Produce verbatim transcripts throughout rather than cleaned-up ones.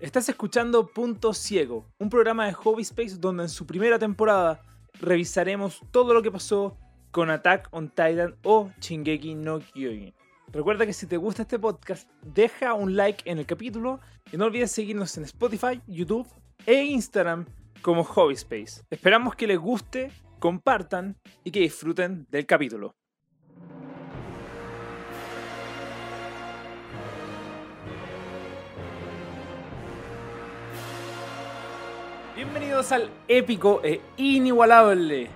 Estás escuchando Punto Ciego, un programa de Hobby Space donde en su primera temporada revisaremos todo lo que pasó con Attack on Titan o Shingeki no Kyojin. Recuerda que si te gusta este podcast, deja un like en el capítulo y no olvides seguirnos en Spotify, YouTube e Instagram como Hobby Space. Esperamos que les guste, compartan y que disfruten del capítulo. Bienvenidos al épico e inigualable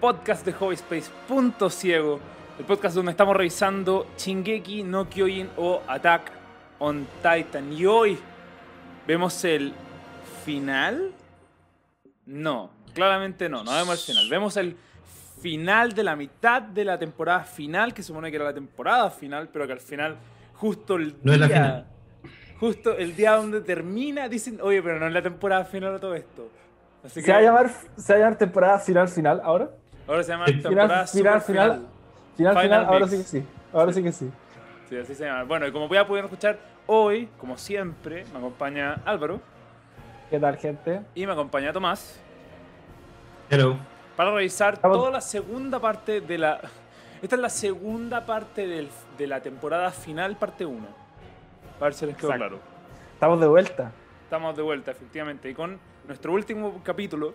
podcast de Hobby Space Punto Ciego, el podcast donde estamos revisando Shingeki no Kyojin o Attack on Titan. Y hoy vemos el final. No, claramente no, no vemos el final. Vemos el final de la mitad de la temporada final, que supone que era la temporada final, pero que al final, justo el día... No es la final. Justo el día donde termina, dicen, oye, pero no es la temporada final de todo esto. Así que... ¿Se va a llamar, se va a llamar temporada final final ahora? Ahora se llama temporada final final. Final final, final, final ahora sí que sí. Ahora sí. sí que sí. Sí, así se llama. Bueno, y como ya pudieron escuchar, hoy, como siempre, me acompaña Álvaro. ¿Qué tal, gente? Y me acompaña Tomás. Hello. Para revisar Estamos... toda la segunda parte de la... Esta es la segunda parte del, de la temporada final, parte uno. A ver si les quedó claro. Estamos de vuelta. Estamos de vuelta, efectivamente. Y con nuestro último capítulo,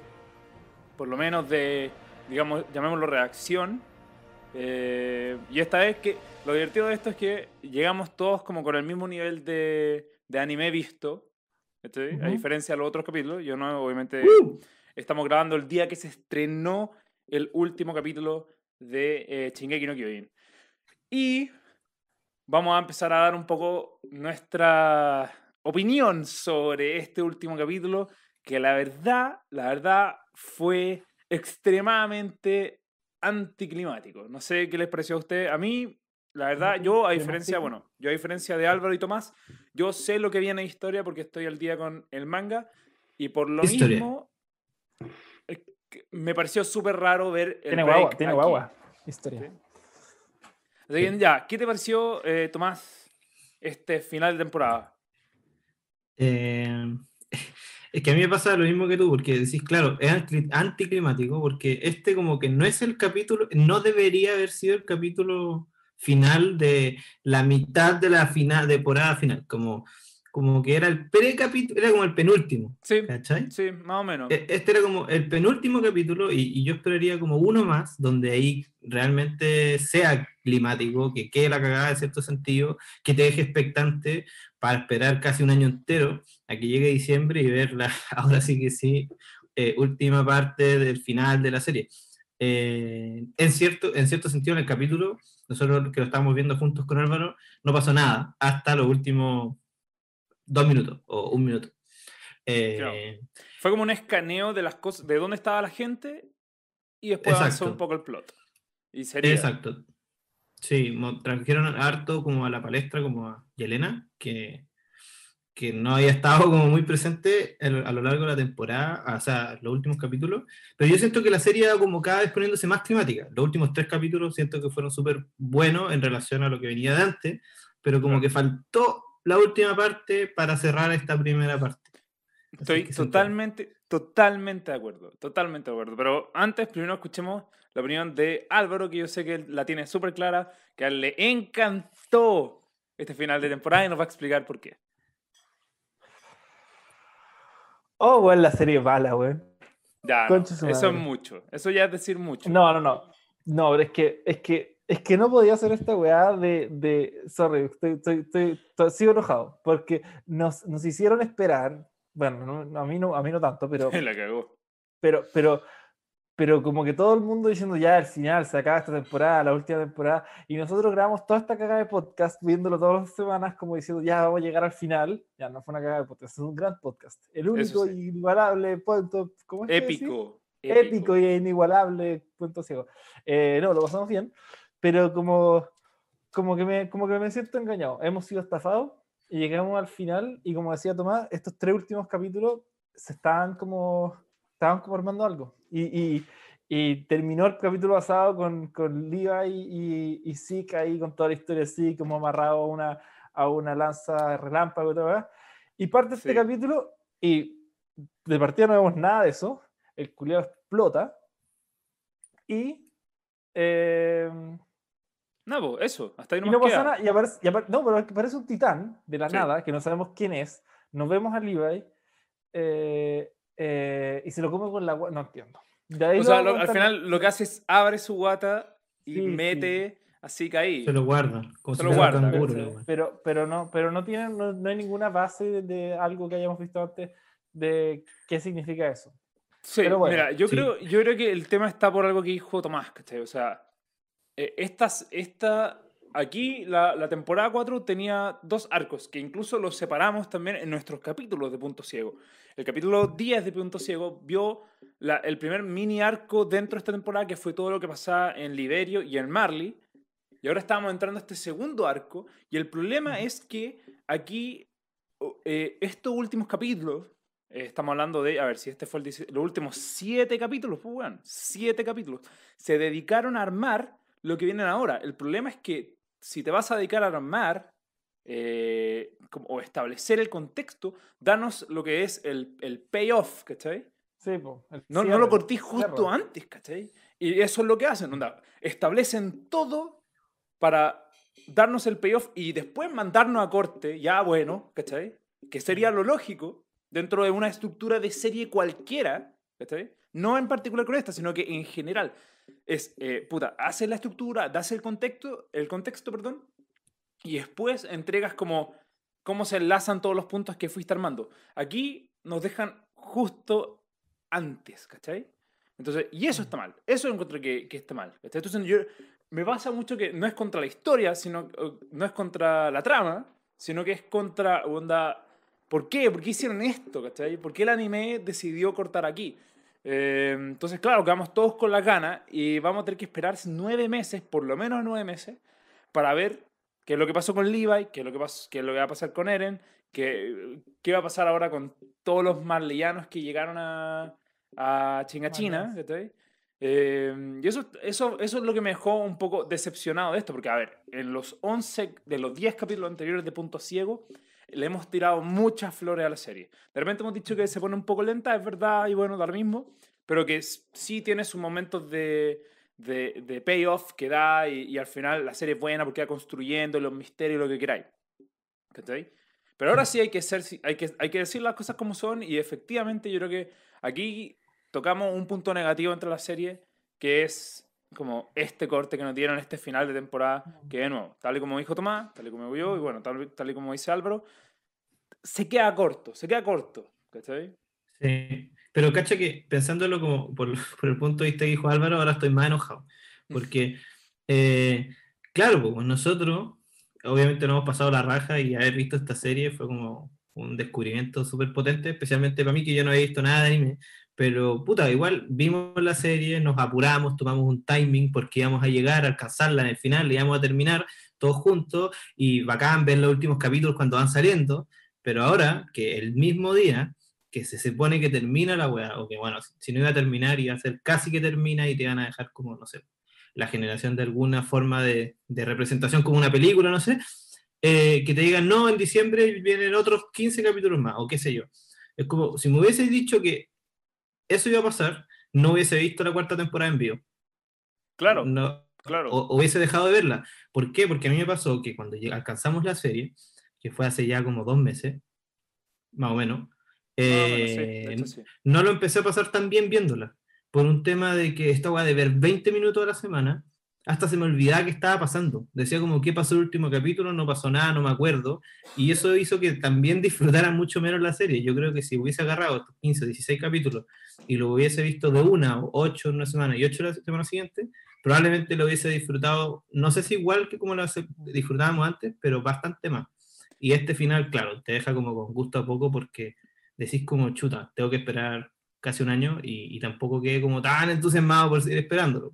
por lo menos de, digamos, llamémoslo reacción. Eh, y esta vez que lo divertido de esto es que llegamos todos como con el mismo nivel de, de anime visto. ¿Sí? Uh-huh. A diferencia de los otros capítulos. Yo no, obviamente, uh-huh. Estamos grabando el día que se estrenó el último capítulo de eh, Shingeki no Kyojin. Y... vamos a empezar a dar un poco nuestra opinión sobre este último capítulo, que la verdad, la verdad fue extremadamente anticlimático. No sé qué les pareció a ustedes. A mí, la verdad, yo a diferencia, bueno, yo a diferencia de Álvaro y Tomás, yo sé lo que viene de Historia porque estoy al día con el manga y por lo Historia. mismo me pareció súper raro ver el tiene break guagua, tiene aquí. guagua. Historia. ¿Sí? Ya, ¿qué te pareció, eh, Tomás, este final de temporada? Eh, es que a mí me pasa lo mismo que tú, porque decís, claro, es anticlimático, porque este como que no es el capítulo, no debería haber sido el capítulo final de la mitad de la final, temporada final, como, como que era el precapítulo, era como el penúltimo, sí, ¿cachai? Sí, más o menos. Este era como el penúltimo capítulo, y, y yo esperaría como uno más, donde ahí realmente sea climático, que quede la cagada en cierto sentido, que te deje expectante para esperar casi un año entero a que llegue diciembre y ver la, ahora sí que sí, eh, última parte del final de la serie. Eh, en, cierto, en cierto sentido, en el capítulo, nosotros que lo estábamos viendo juntos con Álvaro, no pasó nada hasta los últimos dos minutos o un minuto. Eh, claro. Fue como un escaneo de las cosas, de dónde estaba la gente y después avanzó un poco el plot. Y sería... Exacto. Sí, trajeron harto como a la palestra, como a Yelena, que, que no había estado como muy presente el, a lo largo de la temporada, o sea, los últimos capítulos, pero yo siento que la serie ha como cada vez poniéndose más climática. Los últimos tres capítulos siento que fueron súper buenos en relación a lo que venía de antes, pero como claro. que faltó la última parte para cerrar esta primera parte. Así Estoy totalmente, siento... totalmente de acuerdo, totalmente de acuerdo, pero antes primero escuchemos la opinión de Álvaro, que yo sé que la tiene súper clara, que a él le encantó este final de temporada y nos va a explicar por qué. Oh, bueno, la serie es mala, güey. Ya, no, eso es mucho. Eso ya es decir mucho. No, no, no. No, pero es que, es que, es que no podía hacer esta weá de... de sorry, estoy, estoy, estoy, estoy, sigo enojado, porque nos, nos hicieron esperar, bueno, no, a, mí no, a mí no tanto, pero... la cagó. Pero, pero... pero como que todo el mundo diciendo ya al final se acaba esta temporada, la última temporada, y nosotros grabamos toda esta cagada de podcast viéndolo todas las semanas como diciendo ya vamos a llegar al final. Ya no fue una cagada de podcast, es un gran podcast, el único sí. inigualable punto, ¿cómo es épico, que épico épico y inigualable Punto Ciego. Eh, no, lo pasamos bien, pero como como que me como que me siento engañado, hemos sido estafados y llegamos al final y como decía Tomás, estos tres últimos capítulos se estaban como estaban como armando algo. Y, y, y terminó el capítulo pasado con, con Levi y, y, y Zeke ahí con toda la historia así, como amarrado a una, a una lanza relámpago y todo, ¿verdad? Y parte sí. este capítulo y de partida no vemos nada de eso. El culiao explota y... Eh, no, eso, hasta ahí no, y no pasa queda. Nada. Y aparece, y apare, no, pero aparece un titán de la sí. nada, que no sabemos quién es. Nos vemos a Levi eh, eh, y se lo come con la guata. No entiendo. De ahí o sea, lo, al final lo que hace es abre su guata y sí, mete... Sí. Así que ahí. Se lo guarda. Como se si lo guarda. Canguro, pero, bueno. pero, pero, no, pero no, tiene, no, no hay ninguna base de, de algo que hayamos visto antes de qué significa eso. Sí, pero bueno, mira, yo, sí. creo, yo creo que el tema está por algo que dijo Tomás, ¿cachai? O sea, eh, estas, esta, aquí la, la temporada cuatro tenía dos arcos que incluso los separamos también en nuestros capítulos de Punto Ciego. El capítulo diez de Punto Ciego vio la, el primer mini arco dentro de esta temporada, que fue todo lo que pasaba en Liberio y en Marley. Y ahora estábamos entrando a este segundo arco, y el problema es que aquí, eh, estos últimos capítulos, eh, estamos hablando de, a ver si este fue el dieciséis, los últimos siete capítulos, pues bueno, siete capítulos, se dedicaron a armar lo que vienen ahora. El problema es que si te vas a dedicar a armar, eh, como, o establecer el contexto, danos lo que es el, el payoff, ¿cachai? Sí, po, el no, no lo corté justo cierre. Antes, ¿cachai? Y eso es lo que hacen, onda, establecen todo para darnos el payoff y después mandarnos a corte, ya bueno, ¿cachai? Que sería lo lógico dentro de una estructura de serie cualquiera, ¿cachai? No en particular con esta, sino que en general. Es, eh, puta, haces la estructura, das el contexto, el contexto, perdón, y después entregas como cómo se enlazan todos los puntos que fuiste armando. Aquí nos dejan justo antes, ¿cachai? Entonces, y eso está mal. Eso encuentro que, que está mal, ¿cachai? Entonces yo... Me pasa mucho que no es contra la historia, sino, no es contra la trama, sino que es contra, onda, ¿por qué? ¿Por qué hicieron esto? ¿Cachai? ¿Por qué el anime decidió cortar aquí? Eh, entonces, claro, quedamos todos con las ganas y vamos a tener que esperar nueve meses, por lo menos nueve meses, para ver qué es lo que pasó con Levi, qué es lo que, pasó, qué es lo que va a pasar con Eren, qué, qué va a pasar ahora con todos los marleyanos que llegaron a, a Shiganshina, ¿cachai? Eh, y eso, eso, eso es lo que me dejó un poco decepcionado de esto, porque a ver, en los once, de los diez capítulos anteriores de Punto Ciego, le hemos tirado muchas flores a la serie. De repente hemos dicho que se pone un poco lenta, es verdad, y bueno, da lo mismo, pero que sí tiene sus momentos de, de, de payoff que da, y, y al final la serie es buena porque va construyendo los misterios, lo que queráis. ¿Cachai? Pero ahora sí hay que, ser, hay, que, hay que decir las cosas como son, y efectivamente yo creo que aquí... Tocamos un punto negativo entre la serie, que es como este corte que nos dieron, este final de temporada, que de nuevo, tal y como dijo Tomás, tal y como yo, y bueno, tal, tal y como dice Álvaro, se queda corto, se queda corto, ¿cachai? Sí, pero cacha que, pensándolo como por, por el punto de vista que dijo Álvaro, ahora estoy más enojado, porque, eh, claro, pues nosotros, obviamente nos hemos pasado la raja, y haber visto esta serie fue como un descubrimiento súper potente, especialmente para mí, que yo no había visto nada de anime. Pero, puta, igual vimos la serie, nos apuramos, tomamos un timing porque íbamos a llegar, a alcanzarla en el final, íbamos a terminar todos juntos, y bacán ver los últimos capítulos cuando van saliendo, pero ahora, que el mismo día, que se supone que termina la weá, o que bueno, si no iba a terminar, iba a ser casi que termina, y te van a dejar como, no sé, la generación de alguna forma de, de representación como una película, no sé, eh, que te digan, no, en diciembre vienen otros quince capítulos más, o qué sé yo. Es como, si me hubieses dicho que eso iba a pasar, no hubiese visto la cuarta temporada en vivo. Claro, no, claro. O, hubiese dejado de verla. ¿Por qué? Porque a mí me pasó que cuando alcanzamos la serie, que fue hace ya como dos meses, más o menos, eh, no, bueno, sí, sí. no lo empecé a pasar tan bien viéndola, por un tema de que estaba de ver veinte minutos a la semana, hasta se me olvidaba que estaba pasando. Decía como, ¿qué pasó el último capítulo? No pasó nada, no me acuerdo. Y eso hizo que también disfrutara mucho menos la serie. Yo creo que si hubiese agarrado estos quince, dieciséis capítulos y lo hubiese visto de una, o ocho en una semana y ocho la semana siguiente, probablemente lo hubiese disfrutado, no sé si igual que como lo disfrutábamos antes, pero bastante más. Y este final, claro, te deja como con gusto a poco, porque decís como, chuta, tengo que esperar casi un año y, y tampoco quedé como tan entusiasmado por seguir esperándolo.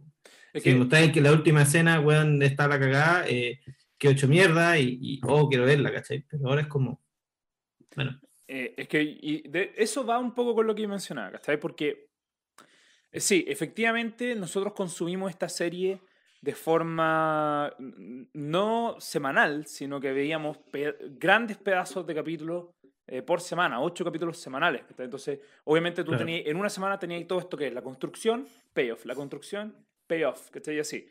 Si me gusta que la última escena, weón, está la cagada, eh, que ocho mierda, y, y oh, quiero verla, ¿cachai? Pero ahora es como, bueno. Eh, es que y de, eso va un poco con lo que mencionaba, ¿cachai? Porque, eh, sí, efectivamente, nosotros consumimos esta serie de forma no semanal, sino que veíamos pe- grandes pedazos de capítulos eh, por semana, ocho capítulos semanales. Entonces, obviamente tú claro. tenías, en una semana tenías todo esto que es la construcción, payoff, la construcción, payoff, que esté así.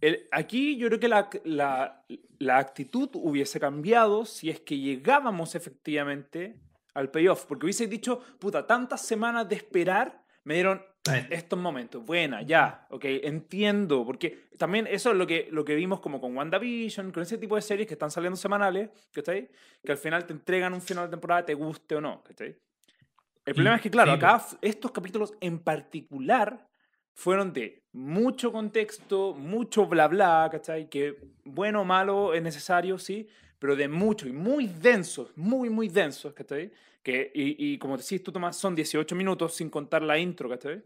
El, aquí yo creo que la, la, la actitud hubiese cambiado si es que llegábamos efectivamente al payoff, porque hubiese dicho, puta, tantas semanas de esperar me dieron estos momentos, buena, ya, ok, entiendo, porque también eso es lo que, lo que vimos como con WandaVision, con ese tipo de series que están saliendo semanales, ¿cachai? Que al final te entregan un final de temporada, te guste o no, ¿cachai? El problema es que, claro, acá estos capítulos en particular fueron de mucho contexto, mucho bla bla, ¿cachai? Que bueno o malo es necesario, sí, pero de mucho y muy densos, muy, muy densos, ¿cachai? Que, y, y como decís tú, Tomás, son dieciocho minutos sin contar la intro, ¿cachai?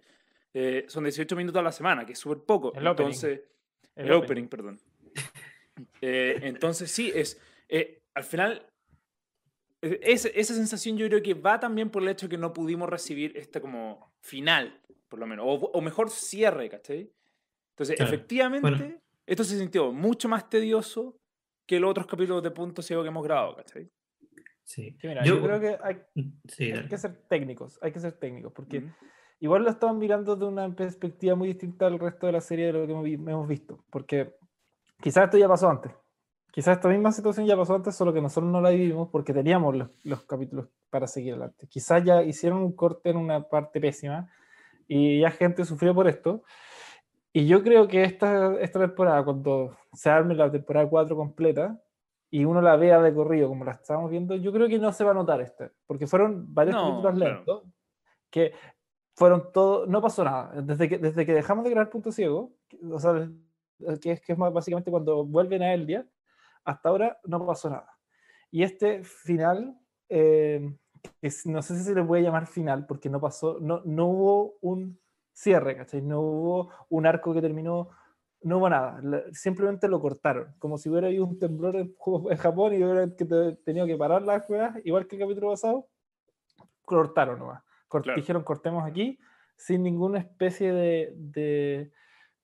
Eh, son dieciocho minutos a la semana, que es súper poco. El entonces, opening. El, el opening, opening, perdón. eh, entonces, sí, es eh, al final, es, esa sensación yo creo que va también por el hecho de que no pudimos recibir este como final, por lo menos, o, o mejor cierre, ¿cachai? Entonces, claro. efectivamente, bueno. esto se sintió mucho más tedioso que los otros capítulos de Punto Ciego que hemos grabado, ¿cachai? Sí. Sí, mira, yo, yo creo que hay, sí, hay que ser técnicos, hay que ser técnicos, porque mm. igual lo estaban mirando de una perspectiva muy distinta al resto de la serie de lo que hemos visto, porque quizás esto ya pasó antes, quizás esta misma situación ya pasó antes, solo que nosotros no la vivimos porque teníamos los, los capítulos para seguir adelante. Quizás ya hicieron un corte en una parte pésima y ya gente sufrió por esto. Y yo creo que esta, esta temporada, cuando se arme la temporada cuatro completa y uno la vea de corrido como la estamos viendo, yo creo que no se va a notar esta, porque fueron varios no, capítulos lentos, claro. que fueron todos, no pasó nada. Desde que, desde que dejamos de grabar Punto Ciego, o sea, que es, que es más básicamente cuando vuelven a Eldia, hasta ahora no pasó nada. Y este final, eh, es, no sé si se le puede llamar final, porque no pasó, no, no hubo un... cierre, ¿cachai? No hubo un arco que terminó, no hubo nada, simplemente lo cortaron, como si hubiera habido un temblor en Japón y hubiera tenido que parar las cosas, igual que el capítulo pasado, cortaron nomás, Cort- claro. dijeron cortemos aquí, sin ninguna especie de, de,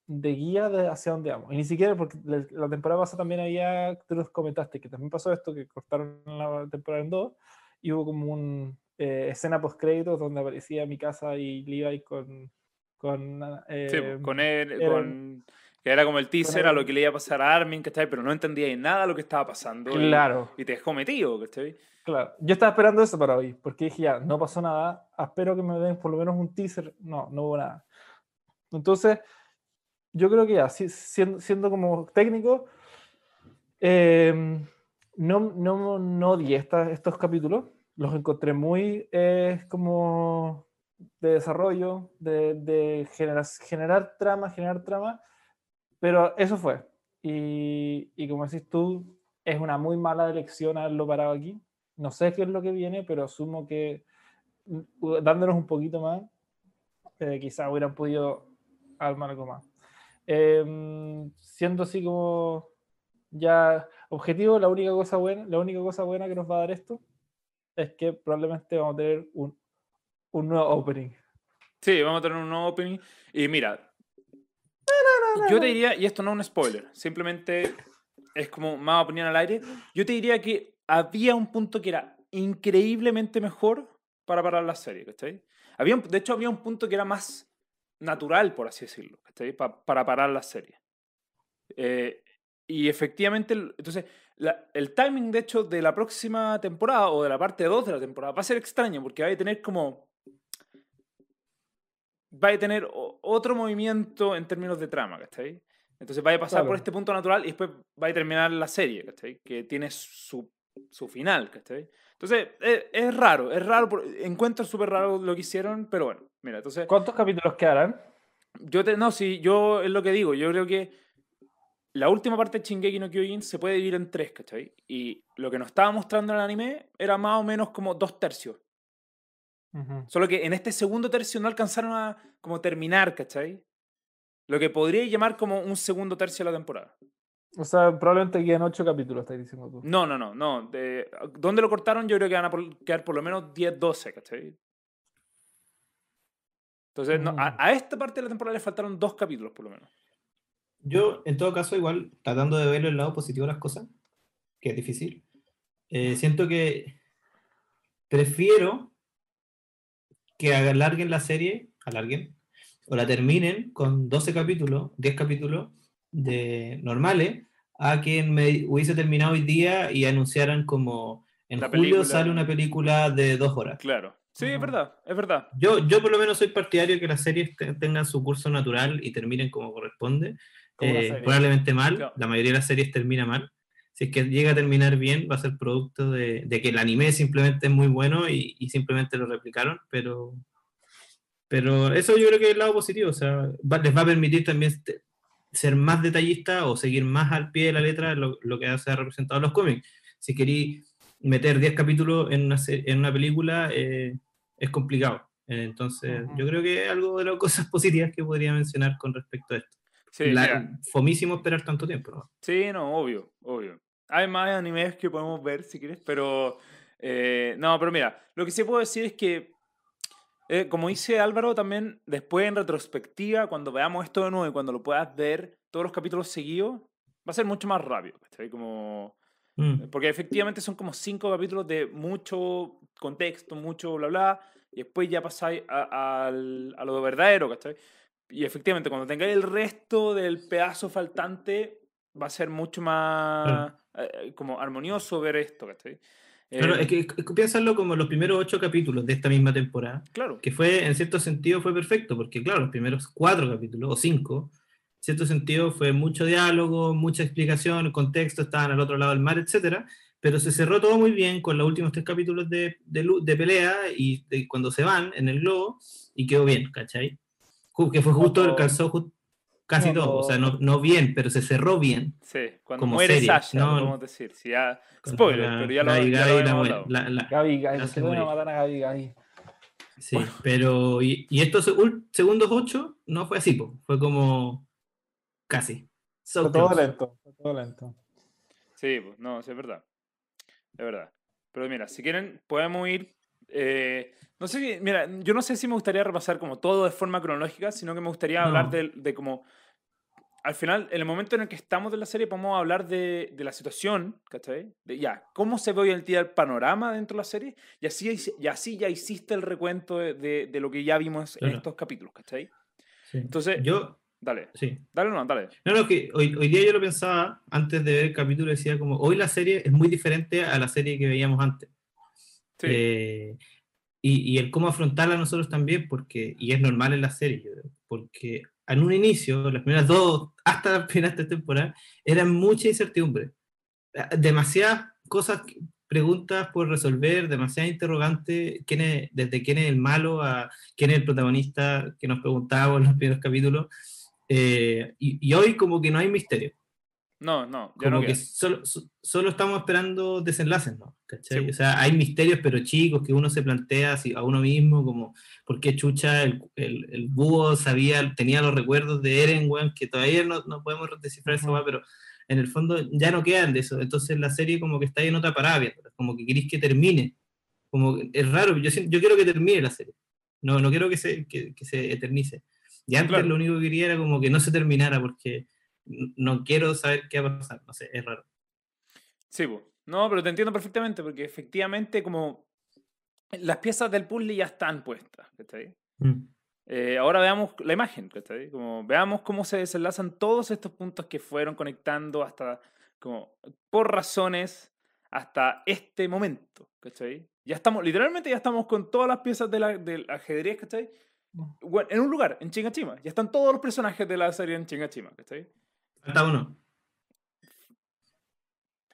de guía de hacia dónde vamos, y ni siquiera porque la temporada pasada también había, tú los comentaste, que también pasó esto, que cortaron la temporada en dos, y hubo como una eh, escena post-créditos donde aparecía Mikasa y Levi con Con, eh, sí, con él, Eren, con, que era como el teaser a lo que le iba a pasar a Armin, ¿cachai? Pero no entendía nada lo que estaba pasando. Claro. Y, y te dejó metido, ¿cachai? Claro. Yo estaba esperando eso para hoy, porque dije ya, no pasó nada, espero que me den por lo menos un teaser. No, no hubo nada. Entonces, yo creo que ya, siendo, siendo como técnico, eh, no, no, no odié esta, estos capítulos, los encontré muy eh, como... de desarrollo, de, de generar, generar trama, generar trama, pero eso fue. Y, y como decís tú, es una muy mala elección haberlo parado aquí. No sé qué es lo que viene, pero asumo que dándonos un poquito más, eh, quizás hubieran podido armar algo más. Eh, siendo así como ya objetivo, la única cosa buena, la única cosa buena que nos va a dar esto es que probablemente vamos a tener un Un nuevo opening. Sí, vamos a tener un nuevo opening. Y mira, no, no, no, yo te diría, y esto no es un spoiler, simplemente es como más opinión al aire, yo te diría que había un punto que era increíblemente mejor para parar la serie, ¿cachai? Había, de hecho, había un punto que era más natural, por así decirlo, ¿cachai? Pa, para parar la serie. Eh, y efectivamente, entonces... La, el timing, de hecho, de la próxima temporada o de la parte dos de la temporada va a ser extraño porque va a tener como... va a tener otro movimiento en términos de trama, ¿cachai? Entonces va a pasar claro. por este punto natural y después va a terminar la serie, ¿cachai? Que tiene su, su final, ¿cachai? Entonces es, es raro, es raro, por, encuentro súper raro lo que hicieron, pero bueno, mira, entonces... ¿Cuántos capítulos quedarán? Yo te, no, sí, yo es lo que digo, yo creo que la última parte de Shingeki no Kyojin se puede dividir en tres, ¿cachai? Y lo que nos estaba mostrando en el anime era más o menos como dos tercios. Uh-huh. Solo que en este segundo tercio no alcanzaron a como terminar, ¿cachai? Lo que podría llamar como un segundo tercio de la temporada. O sea, probablemente quedan ocho capítulos, estás diciendo tú. No, no, no. no. De, ¿Dónde lo cortaron? Yo creo que van a quedar por lo menos diez, doce, ¿cachai? Entonces, uh-huh. no, a, a esta parte de la temporada le faltaron dos capítulos, por lo menos. Yo, en todo caso, igual, tratando de ver el lado positivo de las cosas, que es difícil, eh, siento que prefiero que alarguen la serie, alarguen, o la terminen con doce capítulos, diez capítulos de normales, a que me hubiese terminado hoy día y anunciaran como en la julio película. Sale una película de dos horas. Claro. Sí, es verdad, es verdad. Yo, yo por lo menos soy partidario de que las series te, tengan su curso natural y terminen como corresponde. Eh, probablemente mal, claro. La mayoría de las series termina mal. Si es que llega a terminar bien, va a ser producto de, de que el anime simplemente es muy bueno y, y simplemente lo replicaron, pero, pero eso yo creo que es el lado positivo. O sea, va, les va a permitir también te, ser más detallista o seguir más al pie de la letra lo, lo que se ha representado en los cómics. Si querí meter diez capítulos en una, en una película eh, es complicado. Entonces, uh-huh. yo creo que es algo de las cosas positivas que podría mencionar con respecto a esto. Sí, la, fomísimo esperar tanto tiempo, ¿no? Sí, no, obvio, obvio. Hay más animes que podemos ver, si quieres, pero... Eh, no, pero mira, lo que sí puedo decir es que, eh, como dice Álvaro, también después en retrospectiva, cuando veamos esto de nuevo y cuando lo puedas ver todos los capítulos seguidos, va a ser mucho más rápido, ¿sí? Como... Porque efectivamente son como cinco capítulos de mucho contexto, mucho bla bla, y después ya pasáis a, a, a lo verdadero, ¿cachai? Y efectivamente cuando tengáis el resto del pedazo faltante va a ser mucho más claro. eh, como armonioso ver esto, ¿cachai? Eh, claro, es que, es que piénsalo como los primeros ocho capítulos de esta misma temporada, claro. Que fue, en cierto sentido fue perfecto, porque claro, los primeros cuatro capítulos, o cinco... En cierto sentido fue mucho diálogo, mucha explicación, contexto, estaban al otro lado del mar, etcétera. Pero se cerró todo muy bien con los últimos tres capítulos de, de, de pelea y de, cuando se van en el globo, y quedó bien, ¿cachai? Que fue justo, alcanzó just, casi cuando, todo, o sea, no, no bien, pero se cerró bien. Sí, cuando como muere serie, Sasha, no podemos decir. Si ya, spoiler, la, pero ya lo, Gabi, ya lo habíamos hablado. La, la, Gabi, Gabi, se van a matar a Gabi, Gabi. Sí, bueno. Pero, y, y estos segundos ocho no fue así, po. Fue como... Casi. So todo close. Lento, todo lento. Sí, pues, no, sí, es verdad. Es verdad. Pero mira, si quieren, podemos ir... Eh, no sé, mira, yo no sé si me gustaría repasar como todo de forma cronológica, sino que me gustaría no. hablar de, de como... Al final, en el momento en el que estamos de la serie, podemos hablar de, de la situación, ¿cachai? De ya, cómo se ve hoy en día el panorama dentro de la serie, y así, y así ya hiciste el recuento de, de, de lo que ya vimos claro. en estos capítulos, ¿cachai? Sí. Entonces, yo... Dale, sí. dale no, dale. No, no, que hoy, hoy día yo lo pensaba, antes de ver el capítulo decía como, hoy la serie es muy diferente a la serie que veíamos antes. Sí. Eh, y, y el cómo afrontarla nosotros también, porque, y es normal en la serie, porque en un inicio, las primeras dos, hasta las primeras tres temporadas, eran mucha incertidumbre. Demasiadas cosas, preguntas por resolver, demasiadas interrogantes, quién es, desde quién es el malo a quién es el protagonista que nos preguntábamos en los primeros capítulos. Eh, y, y hoy como que no hay misterio. No, no. Como no que solo, so, solo estamos esperando desenlaces, ¿no? ¿Cachai? Sí. O sea, hay misterios pero chicos que uno se plantea así, a uno mismo como por qué chucha el, el, el búho sabía, tenía los recuerdos de Eren, weón, que todavía no, no podemos descifrar uh-huh. eso, pero en el fondo ya no quedan de eso. Entonces la serie como que está ahí en otra parada, como que querís que termine. Como que, es raro, yo, yo quiero que termine la serie. No, no quiero que se, que, que se eternice. Y antes claro. lo único que quería era como que no se terminara porque no quiero saber qué va a pasar, no sé, es raro. Sí, pues. No, pero te entiendo perfectamente porque efectivamente como las piezas del puzzle ya están puestas, ¿cachai? Mm. Eh, ahora veamos la imagen, ¿cachai? Como veamos cómo se desenlazan todos estos puntos que fueron conectando hasta como por razones hasta este momento, ¿cachai? Ya estamos, literalmente ya estamos con todas las piezas de la, del ajedrez, ¿cachai? Bueno, en un lugar, en Shingashima. Ya están todos los personajes de la serie en Shingashima, ¿cachai? Falta uno.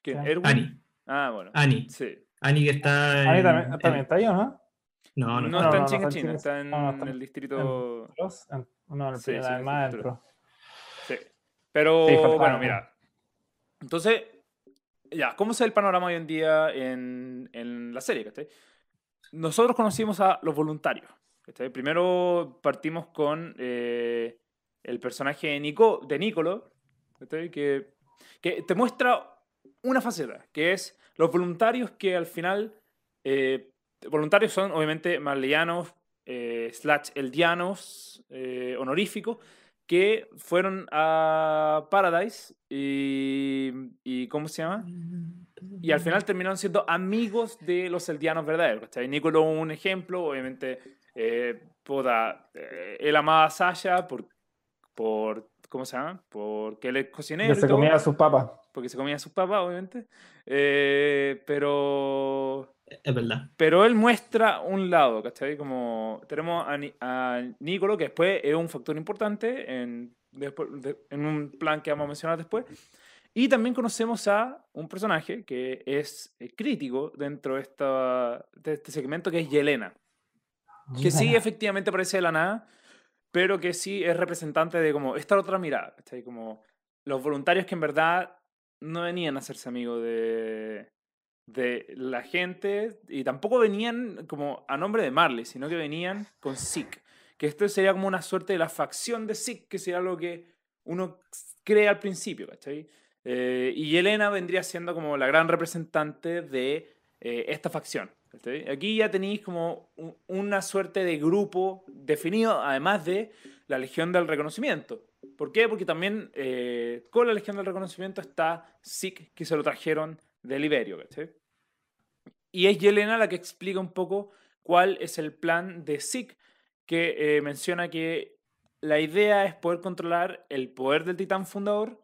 ¿Quién? ¿Erwin? Annie. Ah, bueno. Annie. Sí. Annie que está en... Annie también, también está ahí, ¿no? No, no, no, no está no, en no, Shingashima, está en, no, está en el distrito... En... No, el sí, sí, más dentro. Sí. Pero, sí, bueno, algo. Mira. Entonces, ya, ¿cómo se ve el panorama hoy en día en, en la serie, ¿cachai? Nosotros conocimos a los voluntarios. ¿Cachai? Primero partimos con eh, el personaje de, Nico, de Nicolo, que, que te muestra una faceta, que es los voluntarios que al final, eh, voluntarios son obviamente marleyanos, eh, slash eldianos, eh, honoríficos, que fueron a Paradise y, y ¿cómo se llama? Y al final terminaron siendo amigos de los eldianos verdaderos, ¿cachai? Nicolo, un ejemplo, obviamente, eh, poda, eh, él amaba a Sasha por, por, ¿cómo se llama? Porque él es cocinero. Porque se comía a sus papas. Porque se comía a sus papas, obviamente. Eh, pero... Es verdad. Pero él muestra un lado, ¿cachai? Como tenemos a, a Nicolo, que después es un factor importante en, después, de, en un plan que vamos a mencionar después. Y también conocemos a un personaje que es crítico dentro de, esta, de este segmento, que es Yelena. Yelena. Que sí, efectivamente, aparece de la nada, pero que sí es representante de como esta otra mirada, ¿cachai? Como los voluntarios que en verdad no venían a hacerse amigos de... de la gente, y tampoco venían como a nombre de Marley, sino que venían con Zeke, que esto sería como una suerte de la facción de Zeke, que sería lo que uno cree al principio, ¿cachai? Eh, y Yelena vendría siendo como la gran representante de eh, esta facción, ¿cachai? Aquí ya tenéis como un, una suerte de grupo definido, además de la Legión del Reconocimiento. ¿Por qué? Porque también eh, con la Legión del Reconocimiento está Zeke, que se lo trajeron de Liberio, ¿cachai? Y es Yelena la que explica un poco cuál es el plan de Zeke, que eh, menciona que la idea es poder controlar el poder del titán fundador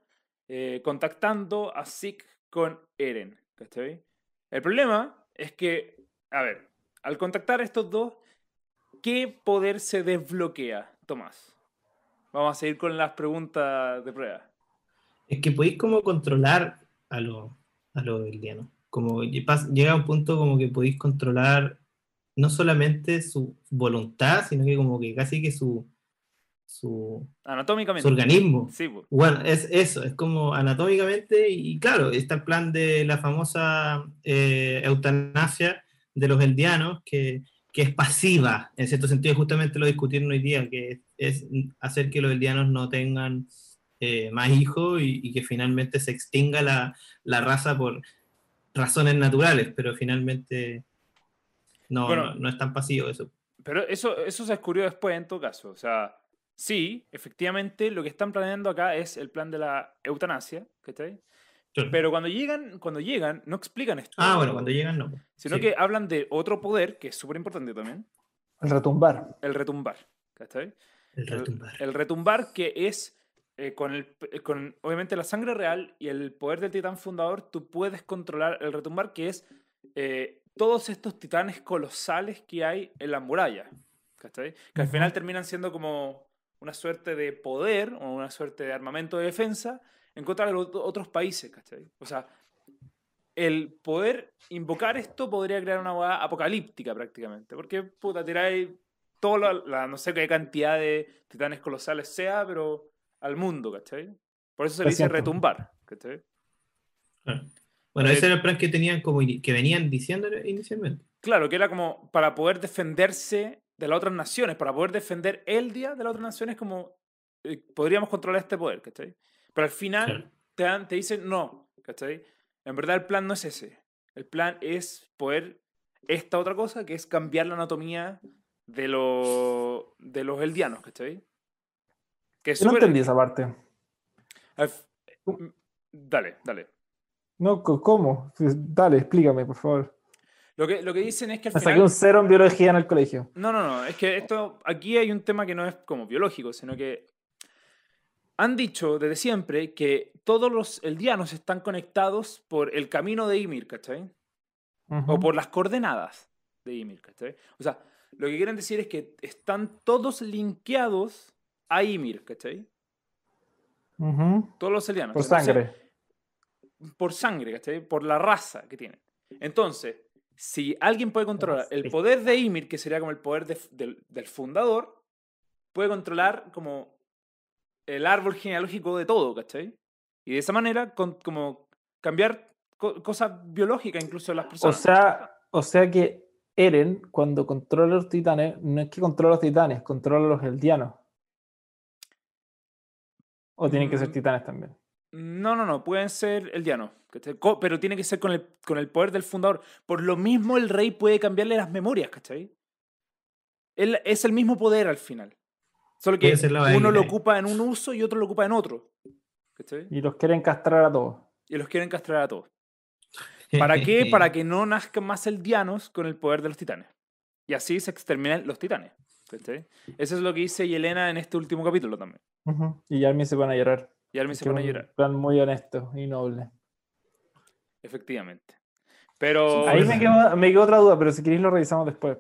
eh, contactando a Zeke con Eren, ¿cachai? El problema es que, a ver, al contactar a estos dos, ¿qué poder se desbloquea, Tomás? Vamos a seguir con las preguntas de prueba. Es que podéis como controlar a los a los eldianos. Como llega a un punto como que podéis controlar no solamente su voluntad, sino que como que casi que su su, anatómicamente. Su organismo. Sí, pues. Bueno, es eso, es como anatómicamente, y claro, está el plan de la famosa eh, eutanasia de los eldianos, que, que es pasiva, en cierto sentido, justamente lo discutieron hoy día, que es hacer que los eldianos no tengan Eh, más hijos y, y que finalmente se extinga la, la raza por razones naturales, pero finalmente no, bueno, no, no es tan pasivo eso. Pero eso, eso se descubrió después en todo caso. O sea, sí, efectivamente lo que están planeando acá es el plan de la eutanasia, ¿cachai? Sí. Pero cuando llegan, cuando llegan no explican esto. Ah, bueno, cuando llegan no. Sino sí. que hablan de otro poder que es súper importante también. El retumbar. El retumbar, ¿cachai? El retumbar. El, el retumbar que es... Eh, con, el, eh, con obviamente la sangre real y el poder del titán fundador, tú puedes controlar el retumbar, que es eh, todos estos titanes colosales que hay en las murallas, ¿cachai? Que al final terminan siendo como una suerte de poder o una suerte de armamento de defensa en contra de los otros países, ¿cachai? O sea, el poder invocar esto podría crear una hueá apocalíptica prácticamente, porque puta, tiráis toda la, la no sé qué cantidad de titanes colosales sea, pero al mundo, ¿cachai? Por eso se le dice retumbar, ¿cachai? Claro. Bueno, ese eh, era el plan que tenían como que venían diciendo inicialmente. Claro, que era como para poder defenderse de las otras naciones, para poder defender Eldia de las otras naciones, como eh, podríamos controlar este poder, ¿cachai? Pero al final claro. te, dan, te dicen no, ¿cachai? En verdad el plan no es ese. El plan es poder esta otra cosa, que es cambiar la anatomía de, lo, de los eldianos, ¿cachai? Que super... Yo no entendí esa parte. Dale, dale. No, ¿cómo? Dale, explícame, por favor. Lo que, lo que dicen es que al Me final... saqué un cero en biología en el colegio. No, no, no. Es que esto... Aquí hay un tema que no es como biológico, sino que han dicho desde siempre que todos los eldianos están conectados por el camino de Ymir, ¿cachai? Uh-huh. O por las coordenadas de Ymir, ¿cachai? O sea, lo que quieren decir es que están todos linkeados a Ymir, ¿cachai? Uh-huh. Todos los eldianos. Por entonces, sangre. Por sangre, ¿cachai? Por la raza que tienen. Entonces, si alguien puede controlar el poder de Ymir, que sería como el poder de, del, del fundador, puede controlar como el árbol genealógico de todo, ¿cachai? Y de esa manera, con, como cambiar co- cosas biológicas incluso de las personas. O sea, o sea que Eren, cuando controla los titanes, no es que controla los titanes, controla los eldianos. ¿O tienen que ser titanes también? No, no, no. Pueden ser eldianos. Pero tiene que ser con el, con el poder del fundador. Por lo mismo el rey puede cambiarle las memorias, ¿cachai? Él, es el mismo poder al final. Solo que uno lo ocupa en un uso y otro lo ocupa en otro, ¿cachai? Y los quieren castrar a todos. Y los quieren castrar a todos. ¿Para qué? Para que no nazcan más eldianos con el poder de los titanes. Y así se exterminan los titanes. ¿Cachai? Eso es lo que dice Yelena en este último capítulo también. Uh-huh. Y Armin se van a llorar. Y Armin se van a llorar. Un plan muy honesto y noble. Efectivamente. Pero... Ahí me quedó, me quedó otra duda, pero si queréis lo revisamos después.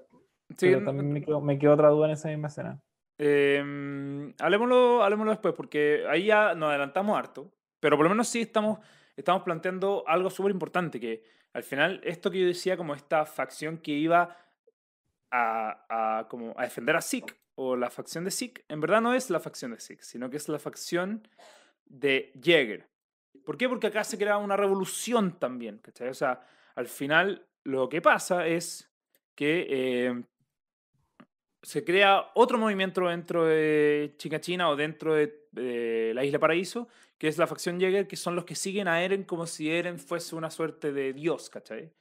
Sí, pero también me quedó, me quedó otra duda en esa misma escena. Eh, hablemoslo, hablemoslo después, porque ahí ya nos adelantamos harto. Pero por lo menos sí estamos, estamos planteando algo súper importante, que al final esto que yo decía, como esta facción que iba a, a, como a defender a Zeke, o la facción de Zeke, en verdad no es la facción de Zeke, sino que es la facción de Yeager. ¿Por qué? Porque acá se crea una revolución también, ¿cachai? O sea, al final lo que pasa es que eh, se crea otro movimiento dentro de Shiganshina o dentro de, de la Isla Paraíso, que es la facción Yeager, que son los que siguen a Eren como si Eren fuese una suerte de dios, ¿cachai?